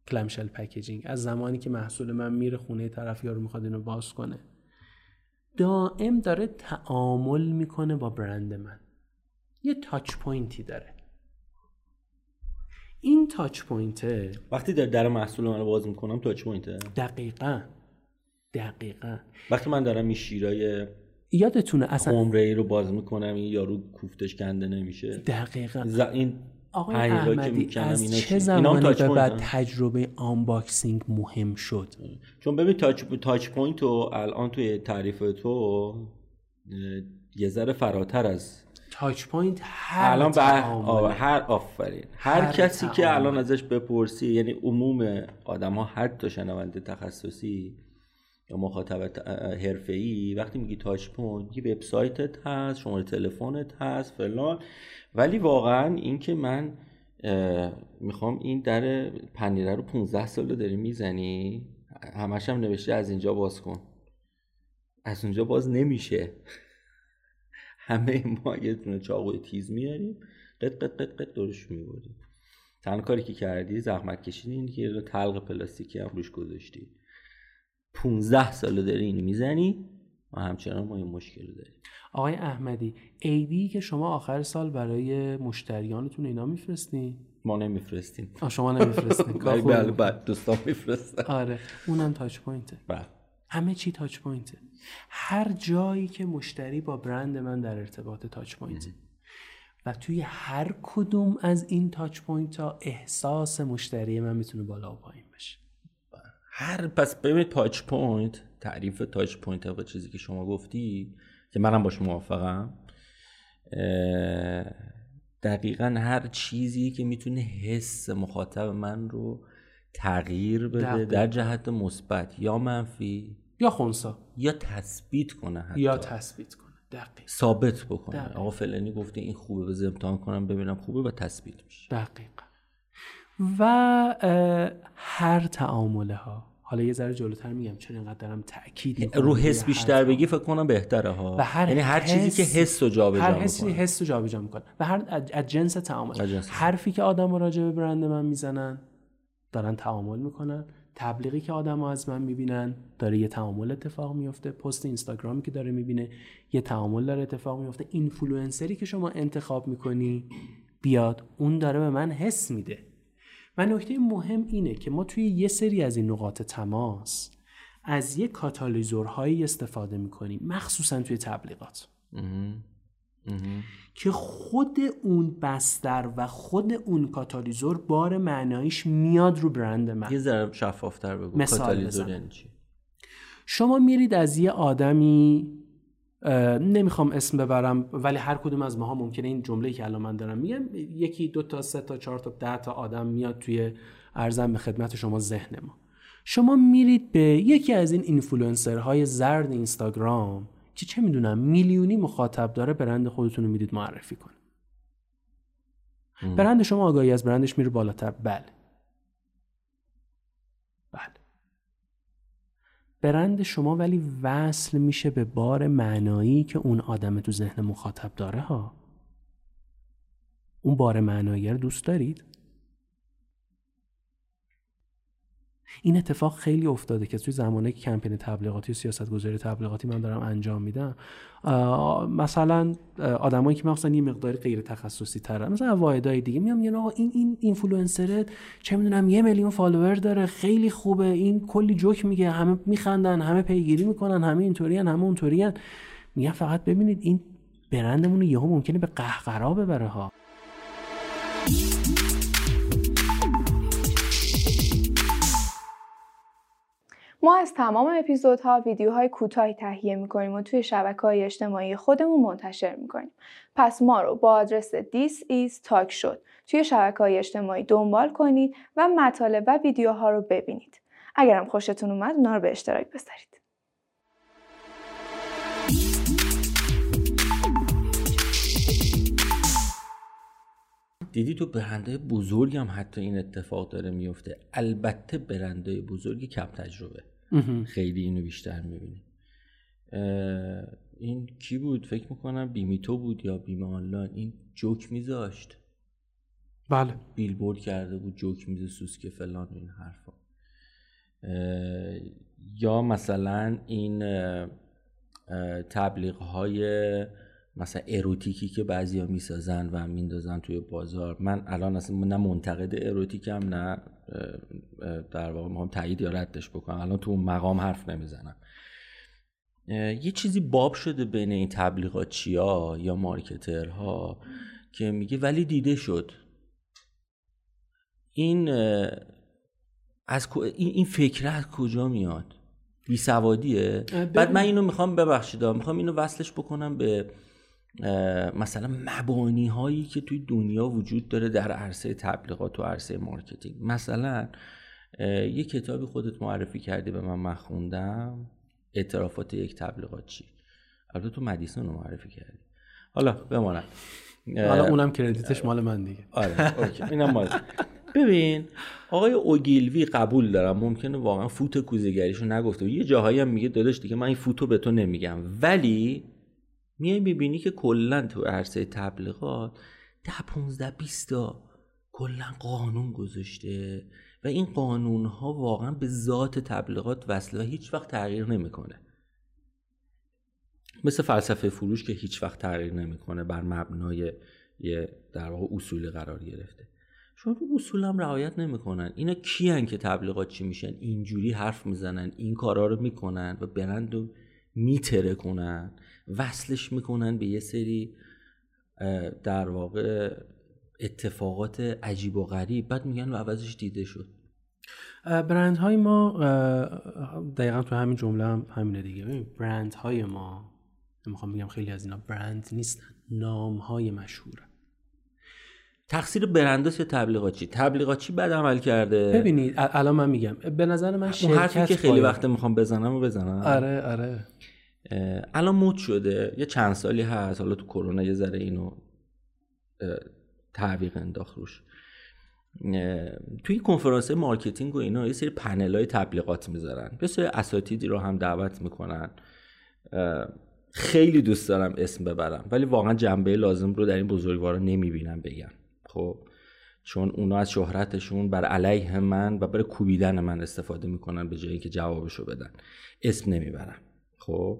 کلمشل پکیجینگ، از زمانی که محصول من میره خونه طرف یارو میخواد اینو باز کنه، دائم داره تعامل میکنه با برند من، یه تاچ پوینتی داره. این تاچ پوینته وقتی داره در محصول من رو باز میکنم، تاچ پوینته. دقیقاً دقیقاً وقتی من دارم این شیرای یادتونه اصلا عمره‌ای رو باز میکنم، این یارو کوفتش کنده نمیشه. دقیقاً ز... این آقای احمدی از چه زمانی به بعد تجربه آنباکسینگ مهم شد؟ چون ببین تاچ تاچ پوینت رو الان توی تعریف تو یه ذره فراتر از تاچ پوینت، هر الان به هر آفرین هر, هر کسی تعامل. که الان ازش بپرسی، یعنی عموم آدم‌ها حتی شنونده تخصصی یا مخاطب حرفه‌ای، وقتی میگی تاچ پوینت یه وبسایتت هست، شماره تلفنت هست، فلان. ولی واقعا این که من میخوام این در پنیره رو پونزده ساله داری میزنی، همش هم نوشته از اینجا باز کن، از اونجا باز نمیشه. همه ما یه دونه چاقوی تیز میاریم، قط قط قط قط دورش میبریم. تنها کاری که کردی زحمت کشیدی این که یه تلق پلاستیکی هم روش گذاشتی. پونزده ساله داری این میزنی و همچنان ما یه مشکل داریم. آقای احمدی، ایدی که شما آخر سال برای مشتریانتون اینا میفرستین؟ ما نمیفرستیم. آه شما نمیفرستین. بله بله بله دوستان میفرستن. آره اونم تاچ پوینته. بله. همه چی تاچ پوینته. هر جایی که مشتری با برند من در ارتباط، تاچ پوینته. و توی هر کدوم از این تاچ پوینت ها احساس مشتری من میتونه بالا و پایین بشه. هر پس ببین تاچ پوینت تعریف تاچ پوینت طبق چیزی که شما گفتی که منم باش موافقم، دقیقا هر چیزی که میتونه حس مخاطب من رو تغییر بده دقیقا. در جهت مثبت یا منفی یا خونسا یا تثبیت کنه حتی. یا تثبیت کنه دقیق. ثابت بکنه دقیق. آقا فلانی گفته این خوبه، بذار امتحان کنم ببینم خوبه و تثبیت میشه دقیقا. و هر تعامله ها، حالا یه ذره جلوتر میگم چون اینقدر دارم تأکید میکنم رو حس بیشتر بگی فکر کنم بهتره ها، یعنی هر حس... چیزی که حس رو جابجا میکنه، هر حسی حس رو جابجا میکنه و هر از جنس تعامل، حرفی که آدم راجع به برند من میزنن دارن تعامل میکنن، تبلیغی که آدم‌ها از من میبینن داره یه تعامل اتفاق میفته، پست اینستاگرامی که داره میبینه یه تعامل داره اتفاق میفته، اینفلوئنسری که شما انتخاب میکنی بیاد اون داره به من حس میده. و نکته مهم اینه که ما توی یه سری از این نقاط تماس از یه کاتالیزورهایی استفاده میکنیم، مخصوصا توی تبلیغات اه. اه. که خود اون بستر و خود اون کاتالیزور بار معنایش میاد رو برند من. یه ذره شفافتر بگو کاتالیزور یعنی چی؟ شما میرید از یه آدمی، نمیخوام اسم ببرم ولی هر کدوم از ماها ممکنه این جمله‌ای که الان من دارم میگم یکی دو تا سه تا چهار تا ده تا آدم میاد توی ارزم به خدمت شما ذهن ما. شما میرید به یکی از این اینفلوئنسرهای زرد اینستاگرام که چه میدونم میلیونی مخاطب داره برند خودتون رو میدید معرفی کنه. ام. برند شما آگاهی از برندش میره بالاتر. بله بله برند شما ولی وصل میشه به بار معنایی که اون آدم تو ذهن مخاطب داره ها. اون بار معنایی رو دوست دارید؟ این اتفاق خیلی افتاده که توی زمانه که کمپین تبلیغاتی و سیاستگذاری تبلیغاتی من دارم انجام میدم، مثلا آدمایی که مثلا یه مقدار غیر تخصصی تره، مثلا واحدهای دیگه میام میگن آقا این این اینفلوئنسر چه میدونم یه میلیون فالوور داره خیلی خوبه، این کلی جوک میگه، همه میخندن، همه پیگیری میکنن، همه اینطورین، همه اونطورین. میگم فقط ببینید این برندمون یهو ممکنه به قهقرا ببره ها. ما از تمام اپیزودها ویدیوهای کوتاه تهیه می‌کنیم و توی شبکه‌های اجتماعی خودمون منتشر می‌کنیم. پس ما رو با آدرس This is Talkshod توی شبکه‌های اجتماعی دنبال کنید و مطالب و ویدیوها رو ببینید. اگرم خوشتون اومد اونا رو به اشتراک بذارید. دیدی تو برندهای بزرگ هم حتی این اتفاق داره میفته، البته برندهای بزرگی کم تجربه خیلی اینو بیشتر میبینی. این کی بود؟ فکر میکنم بیمیتو بود یا بیمه آنلاین، این جوک میذاشت، بله بیلبورد کرده بود جوک میزه سوسکه فلان این حرفا. یا مثلا این تبلیغهای مثلا اروتیکی که بعضیا میسازن و میندازن توی بازار. من الان اصلا نه منتقد اروتیکم نه در واقع میخوام تایید یا ردش بکنم، الان تو مقام حرف نمیزنم. یه چیزی باب شده بین این تبلیغاتچیا یا مارکترها که میگه ولی دیده شد این از این فکره از کجا میاد، بی سوادیه. بعد من اینو میخوام ببخشید میخوام اینو وصلش بکنم به مثلا مبانی هایی که توی دنیا وجود داره در عرصه تبلیغات و عرصه مارکتینگ. مثلا یه کتابی خودت معرفی کردی به من، من خوندم، اعترافات یک تبلیغاتچی، البته تو مدیسون رو معرفی کردی، حالا بماند، حالا اونم کردیتش مال من دیگه. آره اوکی اینم مال. ببین آقای اوگیلوی قبول دارم ممکنه واقعا فوت کوزگریشو نگفته، یه جاهایی هم میگه داداش دیگه من این فوتو به تو نمیگم، ولی میای ببینی که کلا تو عرصه تبلیغات ده پانزده بیست تا کلا قانون گذاشته و این قانون ها واقعا به ذات تبلیغات وصله و هیچ وقت تغییر نمیکنه، مثل فلسفه فروش که هیچ وقت تغییر نمیکنه، بر مبنای یه در واقع اصول قرار گرفته. چون اصول هم رعایت نمیکنن. اینا کیان که تبلیغات چی میشن، اینجوری حرف میزنن، این کارا رو میکنن و برندو میتره کنن، وصلش میکنن به یه سری در واقع اتفاقات عجیب و غریب، بعد میگن و عوضش دیده شد. برندهای ما دقیقا تو همین جمله هم همینه دیگه. برندهای ما، میخوام بگم خیلی از اینا برند نیستن، نامهای مشهوره. تقصیر برنداست یا تبلیغاتی؟ تبلیغاتی بد عمل کرده. ببینید الان من میگم به نظر من شرکت حرفی که خیلی وقت میخوام بزنم و بزنم. آره آره. الان مود شده یه چند سالی هست، حالا تو کرونا یه ذره اینو تعویق انداخت روش. توی کنفرانس مارکتینگ و اینا یه سری پنل‌های تبلیغات میذارن، یه سری اساتیدی رو هم دعوت میکنن. خیلی دوست دارم اسم ببرم ولی واقعا جنبه لازم رو در این بزرگوارا نمیبینم بگم، خب چون اونا از شهرتشون بر علیه من و برای کوبیدن من استفاده میکنن به جایی که جوابشو بدن. اسم نمیبرم خب،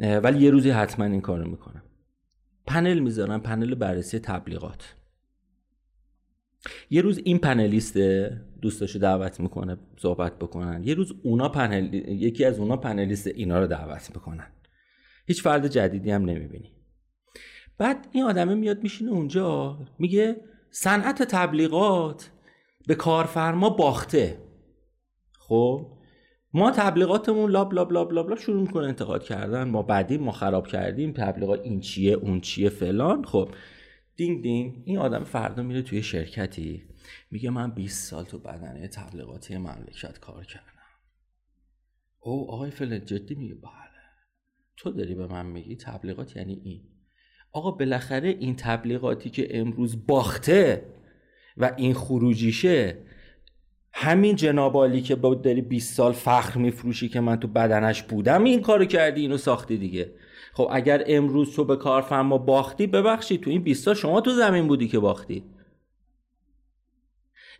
ولی یه روزی حتما این کارو میکنم. پنل میذارن، پنل بررسی تبلیغات. یه روز این پنلیست دوستاشو دعوت میکنه صحبت بکنن، یه روز اونا پنل یکی از اونا پنلیست اینا رو دعوت میکنن. هیچ فرد جدیدی هم نمیبینی. بعد این آدمه میاد میشینه اونجا میگه صنعت تبلیغات به کارفرما باخته. خب ما تبلیغاتمون لاب لاب لاب لاب لاب شروع میکنه انتقاد کردن، ما بعدیم، ما خراب کردیم، تبلیغات این چیه اون چیه فلان. خب دینگ دینگ این آدم فردا میره توی شرکتی میگه من بیست سال تو بدنه تبلیغاتی مملکت کار کردم. او آقای فلان جدی میگه بله تو داری به من میگی تبلیغات یعنی این؟ آقا بالاخره این تبلیغاتی که امروز باخته و این خروجیشه همین جنابالی که با داری بیست سال فخر میفروشی که من تو بدنش بودم این کارو کردی، اینو ساختی دیگه. خب اگر امروز تو به کارفرما باختی ببخشی تو این بیست سال شما تو زمین بودی که باختی.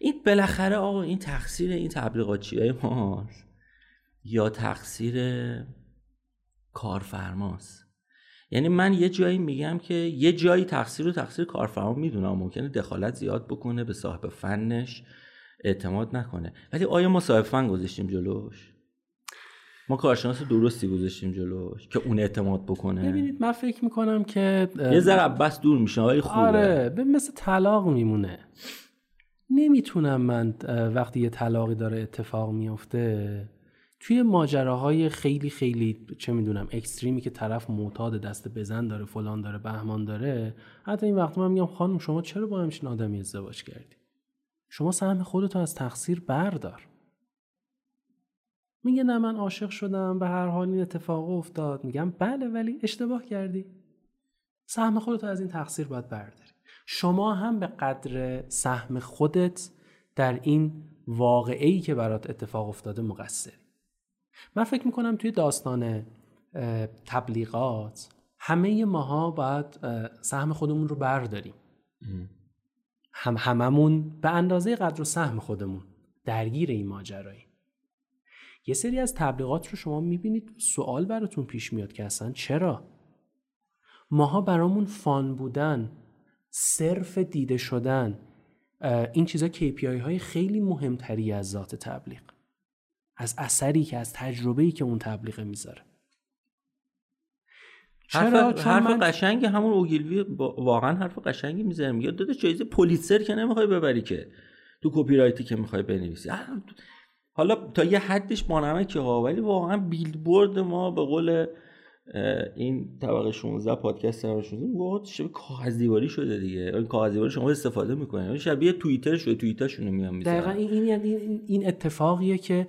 این بالاخره آقا این تقصیر این تبلیغاتچیای ماست یا تقصیر کارفرماست؟ یعنی من یه جایی میگم که یه جایی تقصیر رو تقصیر کارفرما میدونم، ممکنه دخالت زیاد بکنه، به صاحب فنش اعتماد نکنه، ولی آیا ما صاحب فن گذاشتیم جلوش؟ ما کارشناس درستی گذاشتیم جلوش که اون اعتماد بکنه؟ ببینید من فکر میکنم که یه ذره بس دور میشه ولی خوبه. آره به مثل طلاق میمونه. نمیتونم من وقتی یه طلاقی داره اتفاق میفته توی ماجراهای خیلی خیلی چه میدونم اکستریمی که طرف معتاد دست بزن داره فلان داره بهمان داره، حتی این وقت من میگم خانم شما چرا با همچین آدمی ازدواج کردی؟ شما سهم خودتو از تقصیر بردار. میگه نه من عاشق شدم به هر حال این اتفاق افتاد. میگم بله ولی اشتباه کردی، سهم خودتو از این تقصیر باید برداری. شما هم به قدر سهم خودت در این واقعه‌ای که برات اتفاق افتاده مقصری. من فکر میکنم توی داستان تبلیغات همه ماها باید سهم خودمون رو برداریم، هم هممون به اندازه قدر و سهم خودمون درگیر این ماجراییم. یه سری از تبلیغات رو شما میبینید سوال براتون پیش میاد که اصلا چرا؟ ماها برامون فان بودن، صرف دیده شدن، این چیزا کی پی آی های خیلی مهمتری از ذات تبلیغ، از اثری که از تجربه‌ای که اون تبلیغ میذاره. چرا؟ حرف, حرف من... قشنگ همون اوگیلوی با... واقعا حرف قشنگی میزنه، میگه داده جایزه پولیتسر که نمیخوای ببری که تو کپی رایتی که میخوای بنویسی. حالا تا یه حدش مانمکه ها، ولی واقعا بیلبورد ما به قول این طبقه شانزده پادکست طبقه شانزده میگه شبیه کاغذ دیواری شده دیگه. این کاغذ دیواری شما استفاده میکنه، شبیه توییتر شده، توییتاشونو میام میذارن. دقیقاً این این این اتفاقیه که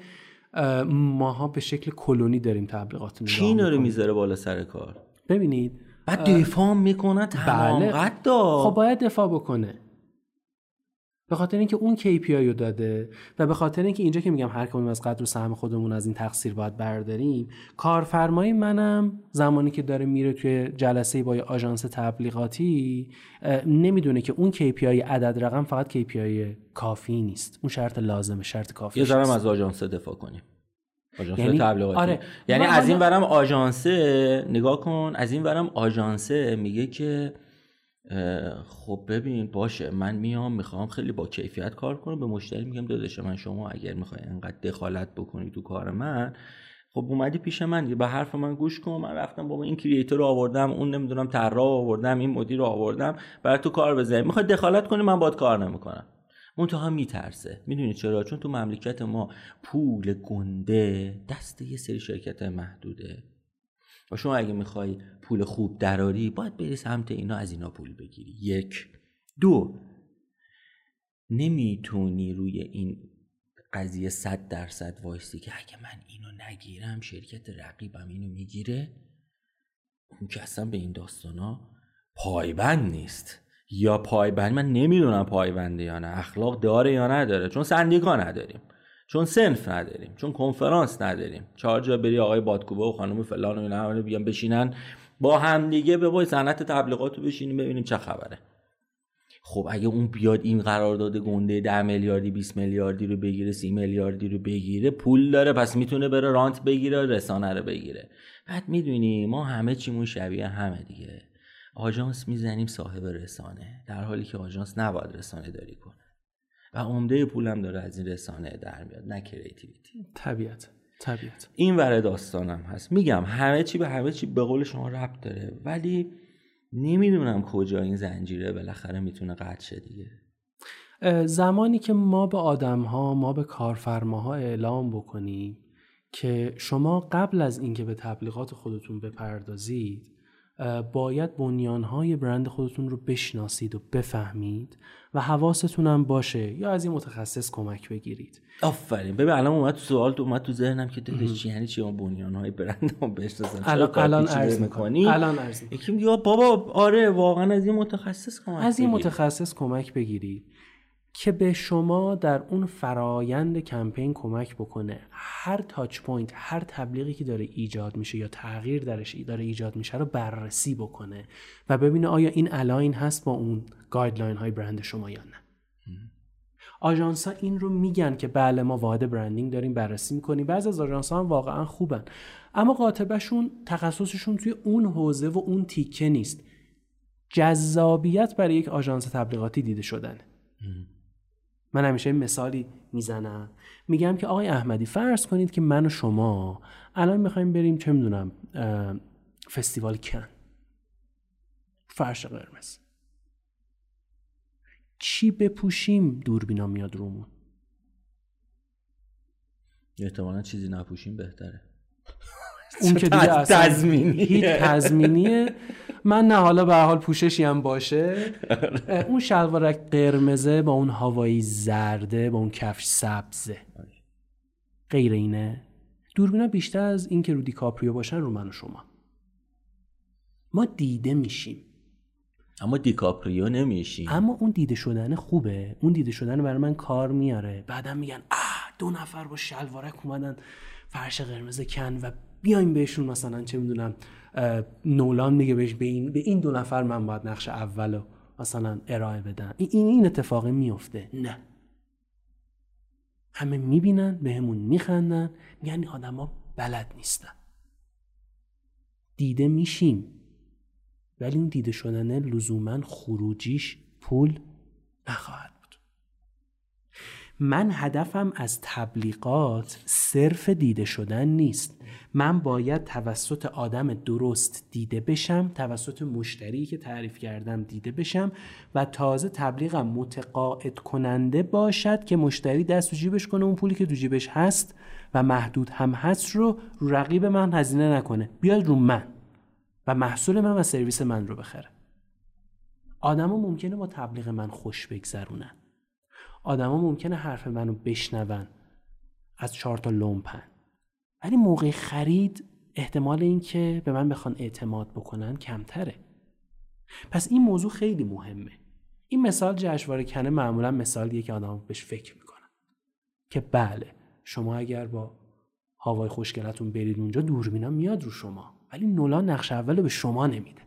ماها به شکل کلونی داریم تبلیغات نگاه میکنیم. چی رو میذاره بالا سر کار؟ ببینید بعد دفاع میکنه تمام قد دار. خب باید دفاع بکنه به خاطر اینکه اون کی پی آی رو داده و به خاطر اینکه اینجا که میگم هر کدوم از قدر و سهم خودمون از این تقصیر باید برداریم. کارفرمای منم زمانی که داره میره توی جلسه با یه آژانس تبلیغاتی نمیدونه که اون کی پی آی عدد رقم فقط کی پی آی کافی نیست، اون شرط لازمه، شرط کافی. یه ذره از آژانس دفاع کنیم، آژانس یعنی... تبلیغاتی. آره. یعنی از این ورم آژانس نگاه کن، از این ورم آژانس میگه که خب ببین باشه من میام میخوام خیلی با کیفیت کار کنم، به مشتری میگم داداش من شما اگر میخوای انقدر دخالت بکنی تو کار من، خب اومدی پیش من به حرف من گوش کن، من رفتم بابا این کریئتور رو آوردم، اون نمیدونم طراح آوردم، این مدیر رو آوردم برای تو کار بزنی، میخوای دخالت کنی من باهات کار نمیکنم. منتها میترسه. میدونید چرا؟ چون تو مملکت ما پول گنده دست یه سری شرکت محدوده و شما اگه میخوای پول خوب دراری باید بری سمت اینا، از اینا پول بگیری. یک. دو، نمیتونی روی این قضیه صد درصد وایستی که اگه من اینو نگیرم شرکت رقیبم اینو میگیره. اون که اصلا به این داستانا پایبند نیست، یا پایبند، من نمیدونم پایبنده یا نه، اخلاق داره یا نداره، چون سندیکا نداریم، چون صنف نداریم، چون کنفرانس نداریم. چهار جا بری آقای بادکوبه و خانم فلان و اینا همه بیان بشینن با هم دیگه به وای صنعت تبلیغاتو بشینیم ببینیم چه خبره. خب اگه اون بیاد این قرارداد گنده ده میلیاردی بیست میلیاردی رو بگیره، سی میلیاردی رو بگیره، پول داره، پس میتونه بره رانت بگیره، رسانه رو بگیره. بعد میدونی ما همه چیمون شبیه همه دیگه، آژانس میزنیم صاحب رسانه، در حالی که آژانس نباید رسانه داری کنه و عمده پولم داره از این رسانه در میاد، نه کریتیویتی. طبیعت طبیعت این ور داستانم هست. میگم همه چی به همه چی به قول شما ربط داره، ولی نمیدونم کجا این زنجیره بالاخره میتونه قطع شه دیگه. زمانی که ما به آدم‌ها، ما به کارفرماها اعلام بکنیم که شما قبل از اینکه به تبلیغات خودتون بپردازید باید بنیانهای برند خودتون رو بشناسید و بفهمید و حواستون هم باشه یا از این متخصص کمک بگیرید. آفرین. ببین الان اومد تو سوال، تو اومد تو ذهنم که دلش چی، یعنی چی اون بنیانهای برندمو بشناسن؟ الان الان عرض می‌کنی الان عرض می‌کنی یا بابا آره واقعا از این متخصص کمک از این بگیرید. متخصص کمک بگیرید که به شما در اون فرایند کمپین کمک بکنه. هر تاچ پوینت، هر تبلیغی که داره ایجاد میشه یا تغییر درش داره ایجاد میشه رو بررسی بکنه و ببینه آیا این الاین هست با اون گایدلاین های برند شما یا نه. آژانس ها این رو میگن که بله ما واحد برندینگ داریم بررسی میکنیم. بعضی از آژانس ها هم واقعا خوبن، اما قاطبشون تخصصشون توی اون حوزه و اون تیکه نیست. جذابیت برای یک آژانس تبلیغاتی دیده شدنه. من همیشه مثالی میزنم، میگم که آقای احمدی فرض کنید که من و شما الان میخوایم بریم چه میدونم فستیوال کن، فرش قرمز، چی بپوشیم دوربینا میاد رومون؟ احتمالاً چیزی نپوشیم بهتره. اون که دیگه اصلا تضمینیه. هیچ تضمینیه. من نه حالا به هر حال پوششی هم باشه. اون شلوارک قرمزه با اون هوایی زرده با اون کفش سبزه، غیر اینه. دوربینا بیشتر از این که رو دیکاپریو باشن رو من و شما، ما دیده میشیم اما دیکاپریو نمیشیم. اما اون دیده شدن خوبه، اون دیده شدن برای من کار میاره. بعدم میگن آه دو نفر با شلوارک اومدن فرش قرمز کن و بیایم بهشون مثلا چه میدونم نولان میگه بهش به این به این دو نفر من باید نقش اولو مثلا ارائه بدم. این این اتفاقی میفته؟ نه، همه میبینن، بهمون میخندن، میگن آدما بلد نیستن. دیده میشیم، ولی اون دیده شدنه لزوما خروجیش پول نخواهد. من هدفم از تبلیغات صرف دیده شدن نیست. من باید توسط آدم درست دیده بشم، توسط مشتری که تعریف کردم دیده بشم و تازه تبلیغم متقاعد کننده باشد که مشتری دست تو جیبش کنه، اون پولی که تو جیبش هست و محدود هم هست رو رقیب من هزینه نکنه، بیاد رو من و محصول من و سرویس من رو بخره. آدم ها ممکنه با تبلیغ من خوش بگذرونن، آدم ها ممکنه حرف منو بشنون از چهار تا لومپن، ولی موقع خرید احتمال این که به من بخوان اعتماد بکنن کمتره. پس این موضوع خیلی مهمه. این مثال جشنواره کنه معمولا مثالیه که آدم بهش فکر میکنن که بله شما اگر با هوای خوشگلتون برید اونجا دوربینا میاد رو شما، ولی نولا نقش اولو به شما نمیده.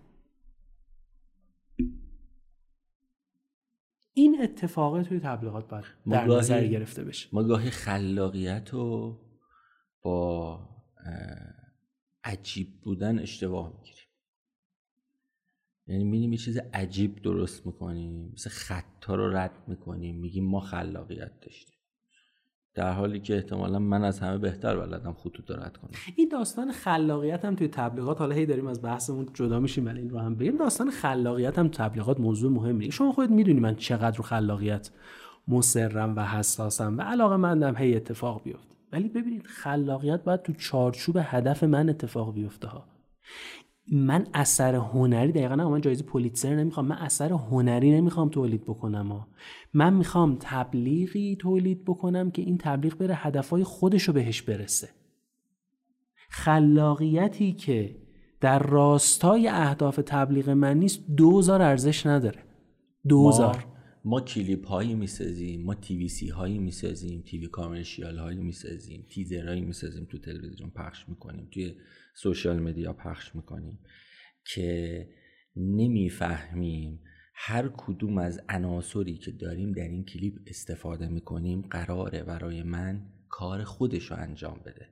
این اتفاقه توی تبلیغات باید در نظر گرفته بشه. ما گاهی خلاقیت رو با عجیب بودن اشتباه میگیریم. یعنی می‌بینیم یه چیز عجیب درست میکنیم، مثل خطا رو رد میکنیم، میگیم ما خلاقیت داشتیم، در حالی که احتمالا من از همه بهتر بلدم خطوط رو رد کنم. این داستان خلاقیت هم توی تبلیغات، حالا هی داریم از بحثمون جدا میشیم ولی این رو هم بگیم، داستان خلاقیت هم تبلیغات موضوع مهمیه. شما خودت میدونی من چقدر رو خلاقیت مصرم و حساسم و علاقه‌مندم هی اتفاق بیفته. ولی ببینید خلاقیت باید تو چارچوب هدف من اتفاق بیفته ها. من اثر هنری دقیقاً نه، من جایزه پولیتزر نمیخوام، من اثر هنری نمیخوام تولید بکنم ها. من میخوام تبلیغی تولید بکنم که این تبلیغ بره هدفهای خودشو بهش برسه. خلاقیتی که در راستای اهداف تبلیغ من نیست دوزار ارزش نداره. دوزار ما کلیپ هایی میسازیم، ما تی وی سی هایی میسازیم، تی وی کامرشیال هایی میسازیم، تیزر هایی میسازیم، تو تلویزیون پخش میکنیم، توی سوشال مدیا پخش میکنیم که نمیفهمیم هر کدوم از عناصری که داریم در این کلیپ استفاده میکنیم قراره برای من کار خودش رو انجام بده.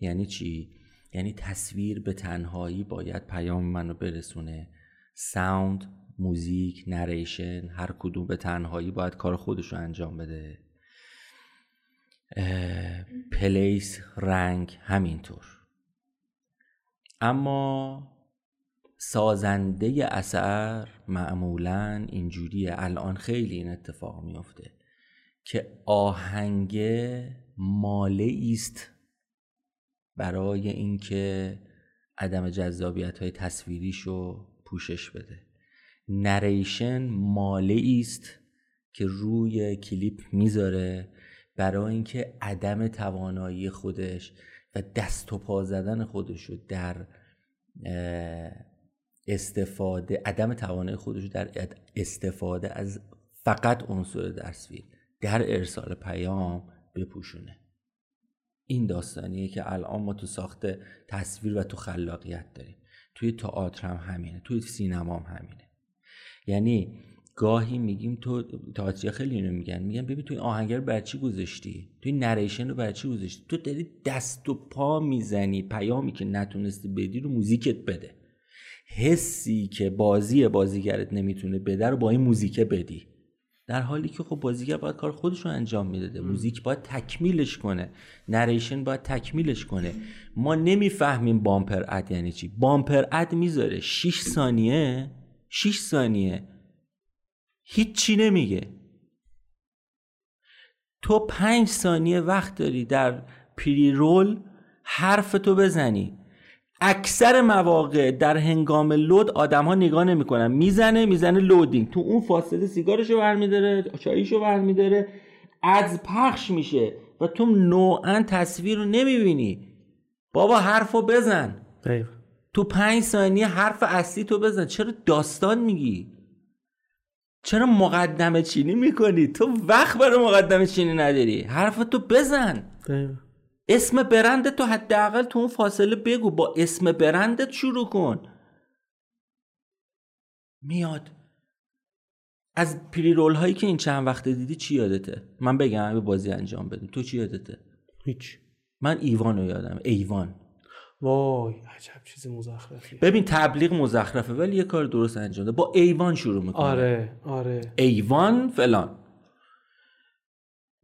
یعنی چی؟ یعنی تصویر به تنهایی باید پیام منو برسونه، ساوند، موزیک، نریشن، هر کدوم به تنهایی باید کار خودش رو انجام بده، پلیس، رنگ، همینطور. اما سازنده اثر معمولاً اینجوریه. الان خیلی این اتفاق میفته که آهنگ مایه است برای اینکه عدم جذابیت‌های تصویریشو پوشش بده. نریشن مایه است که روی کلیپ میذاره برای اینکه عدم توانایی خودش و دست و پا زدن خودشو در استفاده، عدم توانایی خودشو در استفاده از فقط عنصر تصویر در ارسال پیام بپوشونه. این داستانیه که الان ما تو ساخت تصویر و تو خلاقیت داریم. توی تئاتر هم همینه، توی سینما هم همینه. یعنی گاهی میگیم تو تئاتر خیلی اینو میگن، میگن ببین تو این آهنگر برای چی گذاشتی؟ تو این نریشن رو برای چی گذاشتی؟ تو داری دست و پا میزنی، پیامی که نتونستی بدی رو موزیکت بده. حسی که بازی بازیگرت نمیتونه بده رو با این موزیکه بدی. در حالی که خب بازیگر باید کار خودش رو انجام میده، موزیک باید تکمیلش کنه، نریشن باید تکمیلش کنه. ما نمیفهمیم بامپر اد یعنی چی. بامپر اد میذاره شش ثانیه، شش ثانیه هیچی نمیگه. تو پنج ثانیه وقت داری در پری رول حرفتو بزنی. اکثر مواقع در هنگام لود آدم ها نگاه نمی کنن، میزنه میزنه لودینگ، تو اون فاصله سیگارشو برمیداره، چاییشو برمیداره، از پخش میشه و تو نوعا تصویر رو نمیبینی. بابا حرفو بزن طیب. تو پنج ثانیه حرف اصلی تو بزن. چرا داستان میگی؟ چرا مقدمه چینی میکنی؟ تو وقت برای مقدمه چینی نداری، حرف تو بزن طیب. اسم برندت تو حداقل تو اون فاصله بگو، با اسم برندت شروع کن. میاد از پری رول هایی که این چند وقته دیدی چی یادته؟ من بگم به بازی انجام بدیم، تو چی یادته؟ هیچ. من ایوان رو یادم. ایوان، وای عجب چیز مزخرفیه. ببین تبلیغ مزخرفه ولی یه کار درست انجام ده. با ایوان شروع میکنه. آره آره ایوان فلان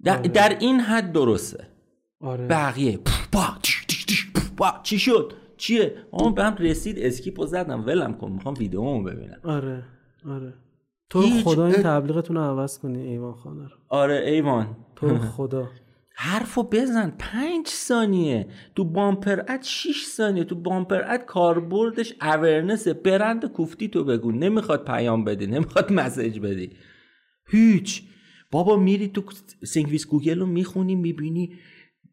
در, آره. در این حد درسته. آره. بقیه با تیش تیش تیش با چی شد چیه؟ اون بهم رسید اسکیپو زدم ولم کن، میخوام ویدئومو ببینم. آره آره تو خدا این تبلیغتون رو عوض کنی ایوان خانه رو. آره ایوان تو خدا حرفو بزن. پنج ثانیه تو بامپر اد، شیش ثانیه تو بامپر اد. کاربردش اورنس برند کوفتی تو بگو. نمیخواد پیام بدی، نمیخواد مسیج بدی، هیچ. بابا میری تو سینگویس گوگل رو میخونی، میبینی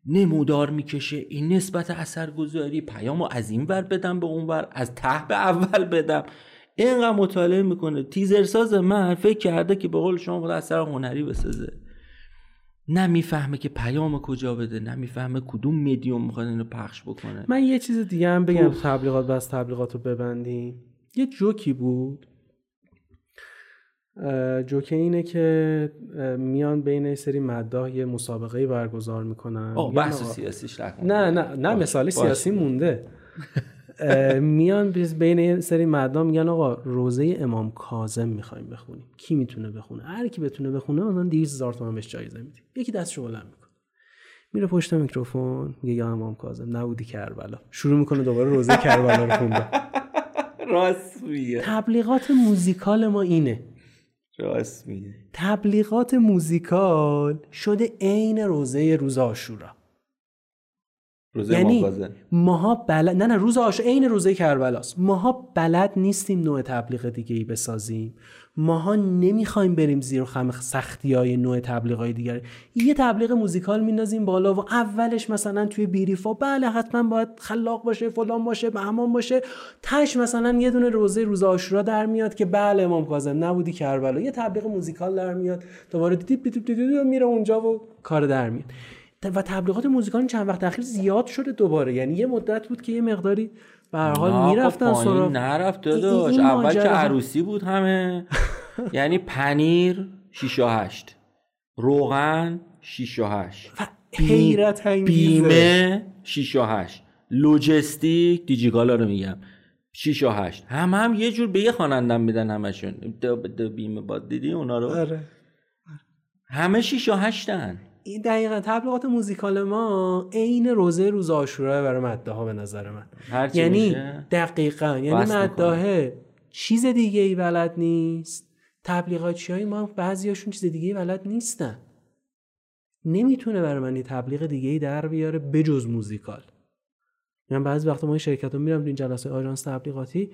نمودار میکشه، این نسبت اثرگذاری، پیامو از این ور بدم به اون ور، از ته به اول بدم، اینقدر مطالعه میکنه. تیزرساز من فکر کرده که به قول شما خود اثر هنری بسازه، نمیفهمه که پیامو کجا بده، نمیفهمه کدوم مدیوم میخواد اینو پخش بکنه. من یه چیز دیگه هم بگم اوف. تبلیغات بس تبلیغاتو ببندیم. یه جوکی بود، جوکه اینه که میان بین یه سری مداح یه مسابقه برگزار میکنن. آه بحث سیاسیش نکنم. نه نه نه مثال سیاسی مونده. میان بین یه سری مداح میگن آقا روزه امام کاظم میخوایم بخونیم، کی میتونه بخونه؟ هر کی بتونه بخونه مثلا دویست هزار تومان بهش جایزه میدیم. یکی دستشو بلند میکنه میره پشت میکروفون میگه یا امام کاظم نبودی کربلا، شروع میکنه دوباره روزه کربلا رو خوندن. راست میگه. تبلیغات موزیکال ما اینه. راست میگه. تبلیغات موزیکال شده عین روزه روز عاشورا. روزه یعنی مغازه. ماها بلد نه نه روز عاشور عین روزه کربلاست. ماها بلد نیستیم نوع تبلیغ دیگه ای بسازیم. ماها نمیخوایم بریم زیر خم سختیای نوع تبلیغای دیگه. یه تبلیغ موزیکال میندازیم بالا و اولش مثلا توی بیریفا بله حتما باید خلاق باشه، فلان باشه، بهمان باشه. تاش مثلا یه دونه روزه روز عاشورا در میاد که بله امام کاظم نبودی کربلا. یه تبلیغ موزیکال در میاد. دوباره دیپ دیپ دیپ میره اونجا و کار در میاد. و تبلیغات موزیکال چند وقت اخیر زیاد شده دوباره. یعنی یه مدت بود که یه مقداری به هر حال میرفتن سراغ نرفت داداش. اول که عروسی بود همه یعنی پنیر شش و هشت روغن شش و هشت حیرت انگیزه بیمه شش و هشت لوجستیک دیجیکالا رو میگم شش و هشت هم هم یه جور به یه خوانندم میدن همشون بیمه باد دیدی اونا رو آره. همه شش و هشت ان. دقیقاً تبلیغات موزیکال ما عین روزه روز عاشورا برای مداحا به نظر من. یعنی دقیقاً یعنی مداحا چیز دیگه ای بلد نیست. تبلیغاتچیای ما بعضیاشون چیز دیگه ای بلد نیستن. نمیتونه برای من تبلیغ دیگه ای در بیاره بجز موزیکال. من بعضی وقتا ما این شرکت‌ها میرم تو این جلسه آژانس تبلیغاتی،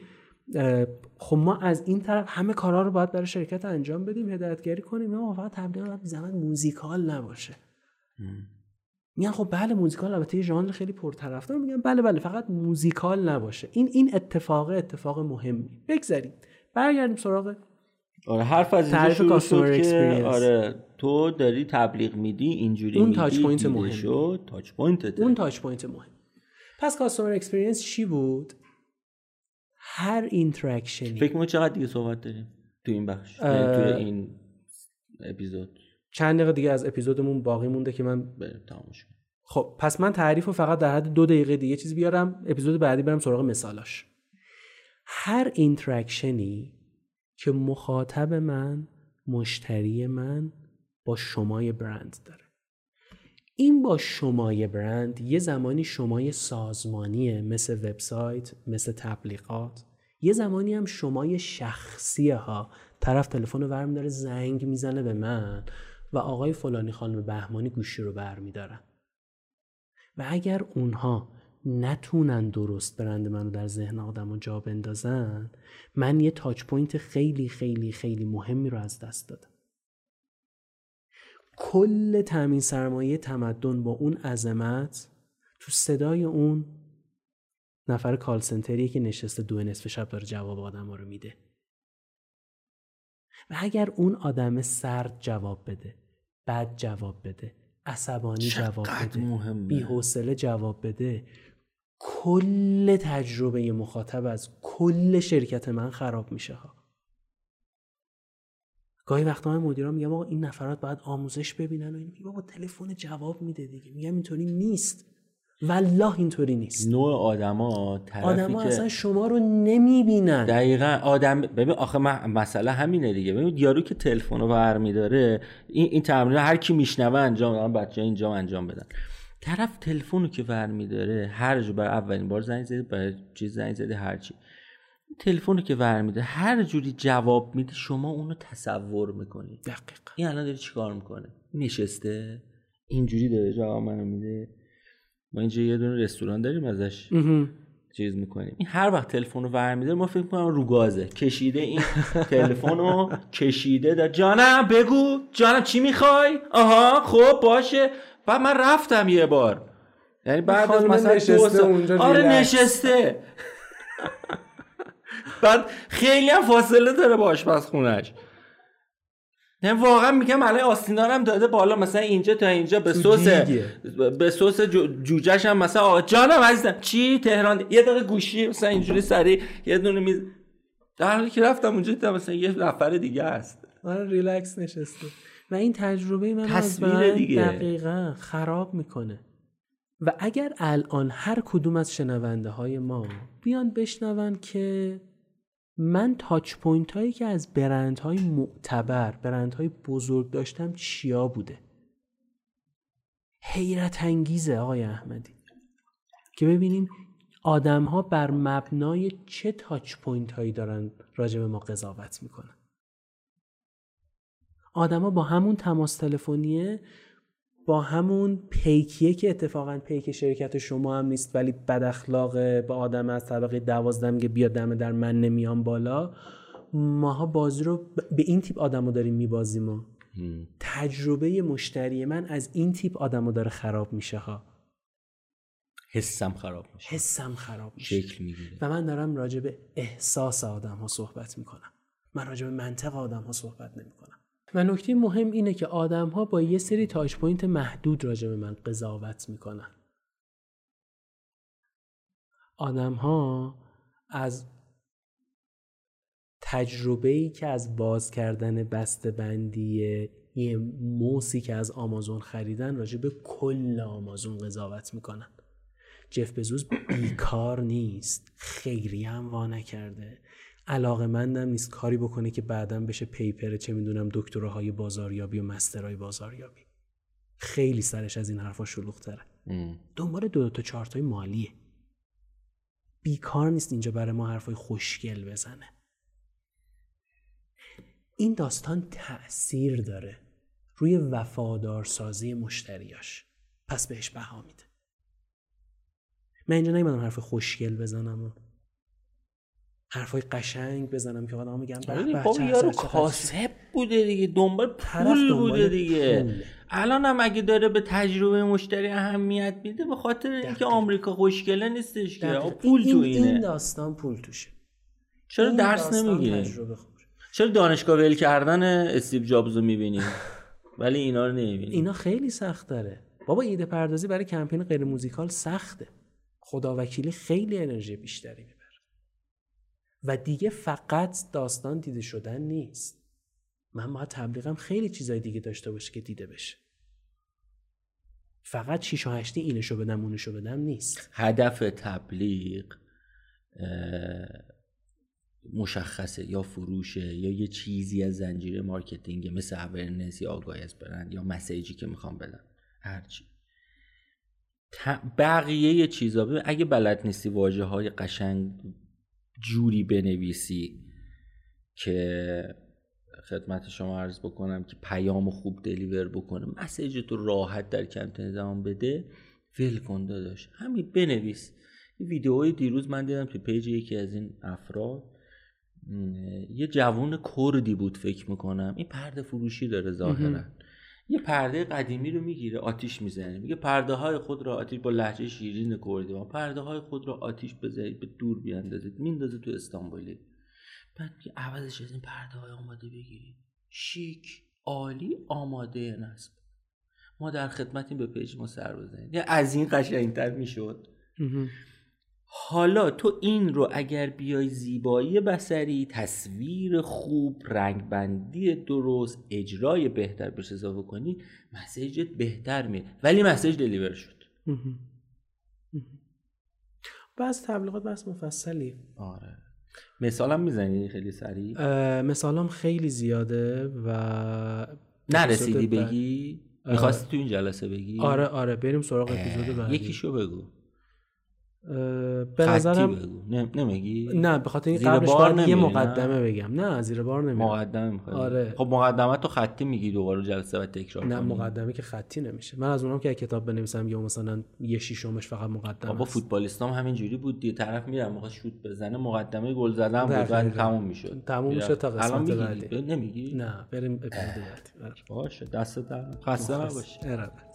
خب ما از این طرف همه کارها رو باید برای شرکت انجام بدیم، هدایتگری کنیم، اما فقط تبلیغات زمان موزیکال نباشه. میگن خب بله موزیکال البته یه ژانر خیلی پرطرفدار، میگن بله بله فقط موزیکال نباشه. این این اتفاق اتفاق مهمی. بگذاریم برگردیم سراغ آره حرف از اینجا شروع شد که آره تو داری تبلیغ میدی اینجوری اون تاچ پوینت مهم شد، تاچ پوینت اون تاچ پوینت مهم. پس کاستمر اکسپریانس چی بود؟ هر اینتراکشنی. فکر می‌کنم چقدر دیگه صحبت داریم تو این بخش تو این اپیزود. چند دقیقه دیگه از اپیزودمون باقی مونده که من برم تمامش کنم. خب پس من تعریفو فقط در حد دو دقیقه دیگه چیز بیارم، اپیزود بعدی برم سراغ مثالاش. هر اینتراکشنی که مخاطب من، مشتری من با شمای برند داره. این با شمای برند یه زمانی شمای سازمانیه مثل وبسایت، مثل تبلیغات، یه زمانی هم شمای شخصیه ها. طرف تلفن رو برمی داره زنگ میزنه به من و آقای فلانی خانم بهمانی گوشی رو برمی دارن و اگر اونها نتونن درست برند منو در ذهن آدمو جا بندازن، من یه تاچ پوینت خیلی خیلی خیلی مهمی رو از دست دادم. کل تامین سرمایه تمدن با اون عظمت تو صدای اون نفر کال سنتریه که نشسته دو نصف شب داره جواب آدما رو میده. و اگر اون آدم سرد جواب بده، بد جواب بده، عصبانی جواب بده، بی‌حوصله جواب بده، کل تجربه مخاطب از کل شرکت من خراب میشه ها. گاهی وقتا من مدیرا میگم آقا این نفرات باید آموزش ببینن و این میگه بابا تلفن جواب میده دیگه. میگم اینطوری نیست، والله اینطوری نیست. نوع آدما طرفی آدم که آدما اصلا شما رو نمیبینن. دقیقاً آدم ببین آخه مسئله همینه دیگه. ببین یارو که تلفن رو برمیداره این این تمرین هر کی میشنوه انجام بدن، بچه‌ها اینجا انجام بدن. طرف تلفن رو که برمیداره هر جو برای اولین بار زنگ زده، برای چیز زنگ زده، هر چی تلفن رو که برمیده هر جوری جواب میده شما اونو تصور میکنی. دقیقاً این الان داره چیکار میکنه؟ نشسته اینجوری داره جواب منو میده. ما اینجا یه دونه رستوران داریم ازش چیز میکنیم. این هر وقت تلفن رو برمیده ما فکر میکنیم رو گازه، کشیده این تلفن رو کشیده در جانم بگو جانم چی میخوای؟ آها خب باشه. بعد من رفتم یه بار یعنی بعد از مثلا دو سال آره نشسته بعد خیلی هم فاصله داره با آشپزخونه‌اش. نه واقعا میگم الان آستینا هم داده بالا مثلا اینجا تا اینجا به سس به سس جوجه‌ش هم مثلا جانم عزیزم چی تهران یه دقیقه گوشی مثلا اینجوری سری یه دونه میز در حالی که رفتم اونجا دیدم مثلا یه نفر دیگه است. من ریلکس نشسته و این تجربه من از دقیقاً خراب میکنه. و اگر الان هر کدوم از شنونده های ما بیان بشنون که من تاچ پوینت هایی که از برندهای معتبر، برندهای بزرگ داشتم چیا بوده؟ حیرت انگیزه آقای احمدی که ببینیم آدم ها بر مبنای چه تاچ پوینت هایی دارن راجع به ما قضاوت میکنن. آدما با همون تماس تلفنیه، با همون پیکیه که اتفاقا پیک شرکت شما هم نیست ولی بد اخلاقه، با آدم از طبقه دوازده میگه بیا دم در من نمیام بالا. ماها بازی رو به این تیپ آدمو داریم میبازیم و تجربه مشتری من از این تیپ آدمو داره خراب میشه ها. حسم خراب میشه، حسم خراب میشه، شکل میگیره. و من دارم راجع به احساس آدم ها صحبت میکنم، من راجع به منطق آدم ها صحبت نمیکنم. و نکته مهم اینه که آدم ها با یه سری تاچ پوینت محدود راجع به من قضاوت میکنن. آدم ها از تجربه‌ای که از باز کردن بسته بندی یه موسی که از آمازون خریدن راجع به کل آمازون قضاوت میکنن. جف بزوس بیکار نیست، خیریه هم وا نکرده، علاقه‌مندم نیست کاری بکنه که بعداً بشه پیپر چه میدونم دکتراهای بازاریابی و مسترهای بازاریابی. خیلی سرش از این حرفا شلوغ‌تره. دنبال دو تا چهار تای مالیه. بیکار نیست اینجا برای ما حرفای خوشگل بزنه. این داستان تأثیر داره روی وفادارسازی مشتریاش، پس بهش بها میده. من اینجا نمیدونم حرف خوشگل بزنم، حرفای قشنگ بزنم که آدم میگن بابا یارو کاسب بوده دیگه، دنبال پول بوده دیگه. الان هم اگه داره به تجربه مشتری اهمیت میده به خاطر اینکه آمریکا خوشگله نیستش که پول تو اینه، این داستان پول توشه. چرا درس نمیگیری؟ چرا دانشگاه ول کردن استیو جابزو میبینی ولی اینا رو نمیبینی؟ اینا خیلی سخت داره بابا. ایده پردازی برای کمپین غیر موزیکال سخته، خدا وکیلی خیلی انرژی بیشتری میبره. و دیگه فقط داستان دیده شدن نیست، من با تبلیغم خیلی چیزای دیگه داشته باشه که دیده بشه. فقط شیش و هشتی اینشو بدم اونشو بدم نیست. هدف تبلیغ مشخصه، یا فروشه یا یه چیزی از زنجیره مارکتینگ مثل اورننس یا آگاهی از برند یا مسیجی که میخوام بدم، هرچی. بقیه چیزا اگه بلد نیستی واژه های قشنگ جوری بنویسی که خدمت شما عرض بکنم که پیامو خوب دلیور بکنه، مسیج تو راحت در کمترین زمان بده، ول کن داداش، همین بنویس. ویدیوهای دیروز من دیدم تو پیج یکی از این افراد، یه جوان کردی بود فکر میکنم، این پرده فروشی داره ظاهرا، یه پرده قدیمی رو میگیره آتیش میزنه، میگه پرده های خود را آتیش، با لهجه شیرین کردی، پرده های خود را آتیش بزنید به دور بیاندازید، میندازه تو استانبولی. بعد میگه عوضش از این پرده های آماده بگیرید، شیک، عالی، آماده نصب، ما در خدمتیم، به پیج ما سر بزنید. یه از این قشنگتر میشد. حالا تو این رو اگر بیای زیبایی بصری، تصویر خوب، رنگبندی درست، اجرای بهتر بهش اضافه کنی، مسیجت بهتر میاد، ولی مسیج دلیور شد. بعض تبلیغات بس مفصلی. آره. مثالم میزنی خیلی سریع؟ مثالم خیلی زیاده و نرسیدی بگی؟ آه. میخواستی تو این جلسه بگی؟ آره آره بریم سراغ اپیزود بعدی. یکیشو بگو. به نظرم نمیگی؟ نه به خاطر اینکه قبلش باید یه مقدمه بگم. نه زیر بار نمیگم، مقدمه میخوام. آره. خب مقدمه تو خطی میگی دوباره جلسه بعد تکرار. نه مقدمه که خطی نمیشه. من از اونام که کتاب بنویسم یا مثلا یه شیشمش فقط مقدمه. بابا فوتبالیستام همین جوری بود دیگه، طرف میرم میخواد شوت بزنه، مقدمه گل زدن بود بعد تموم میشد. تموم میشد تا قسمت بعدی. نمیگی؟ نه بریم اپیزود بعدی. باشه دست در خسته نباشی.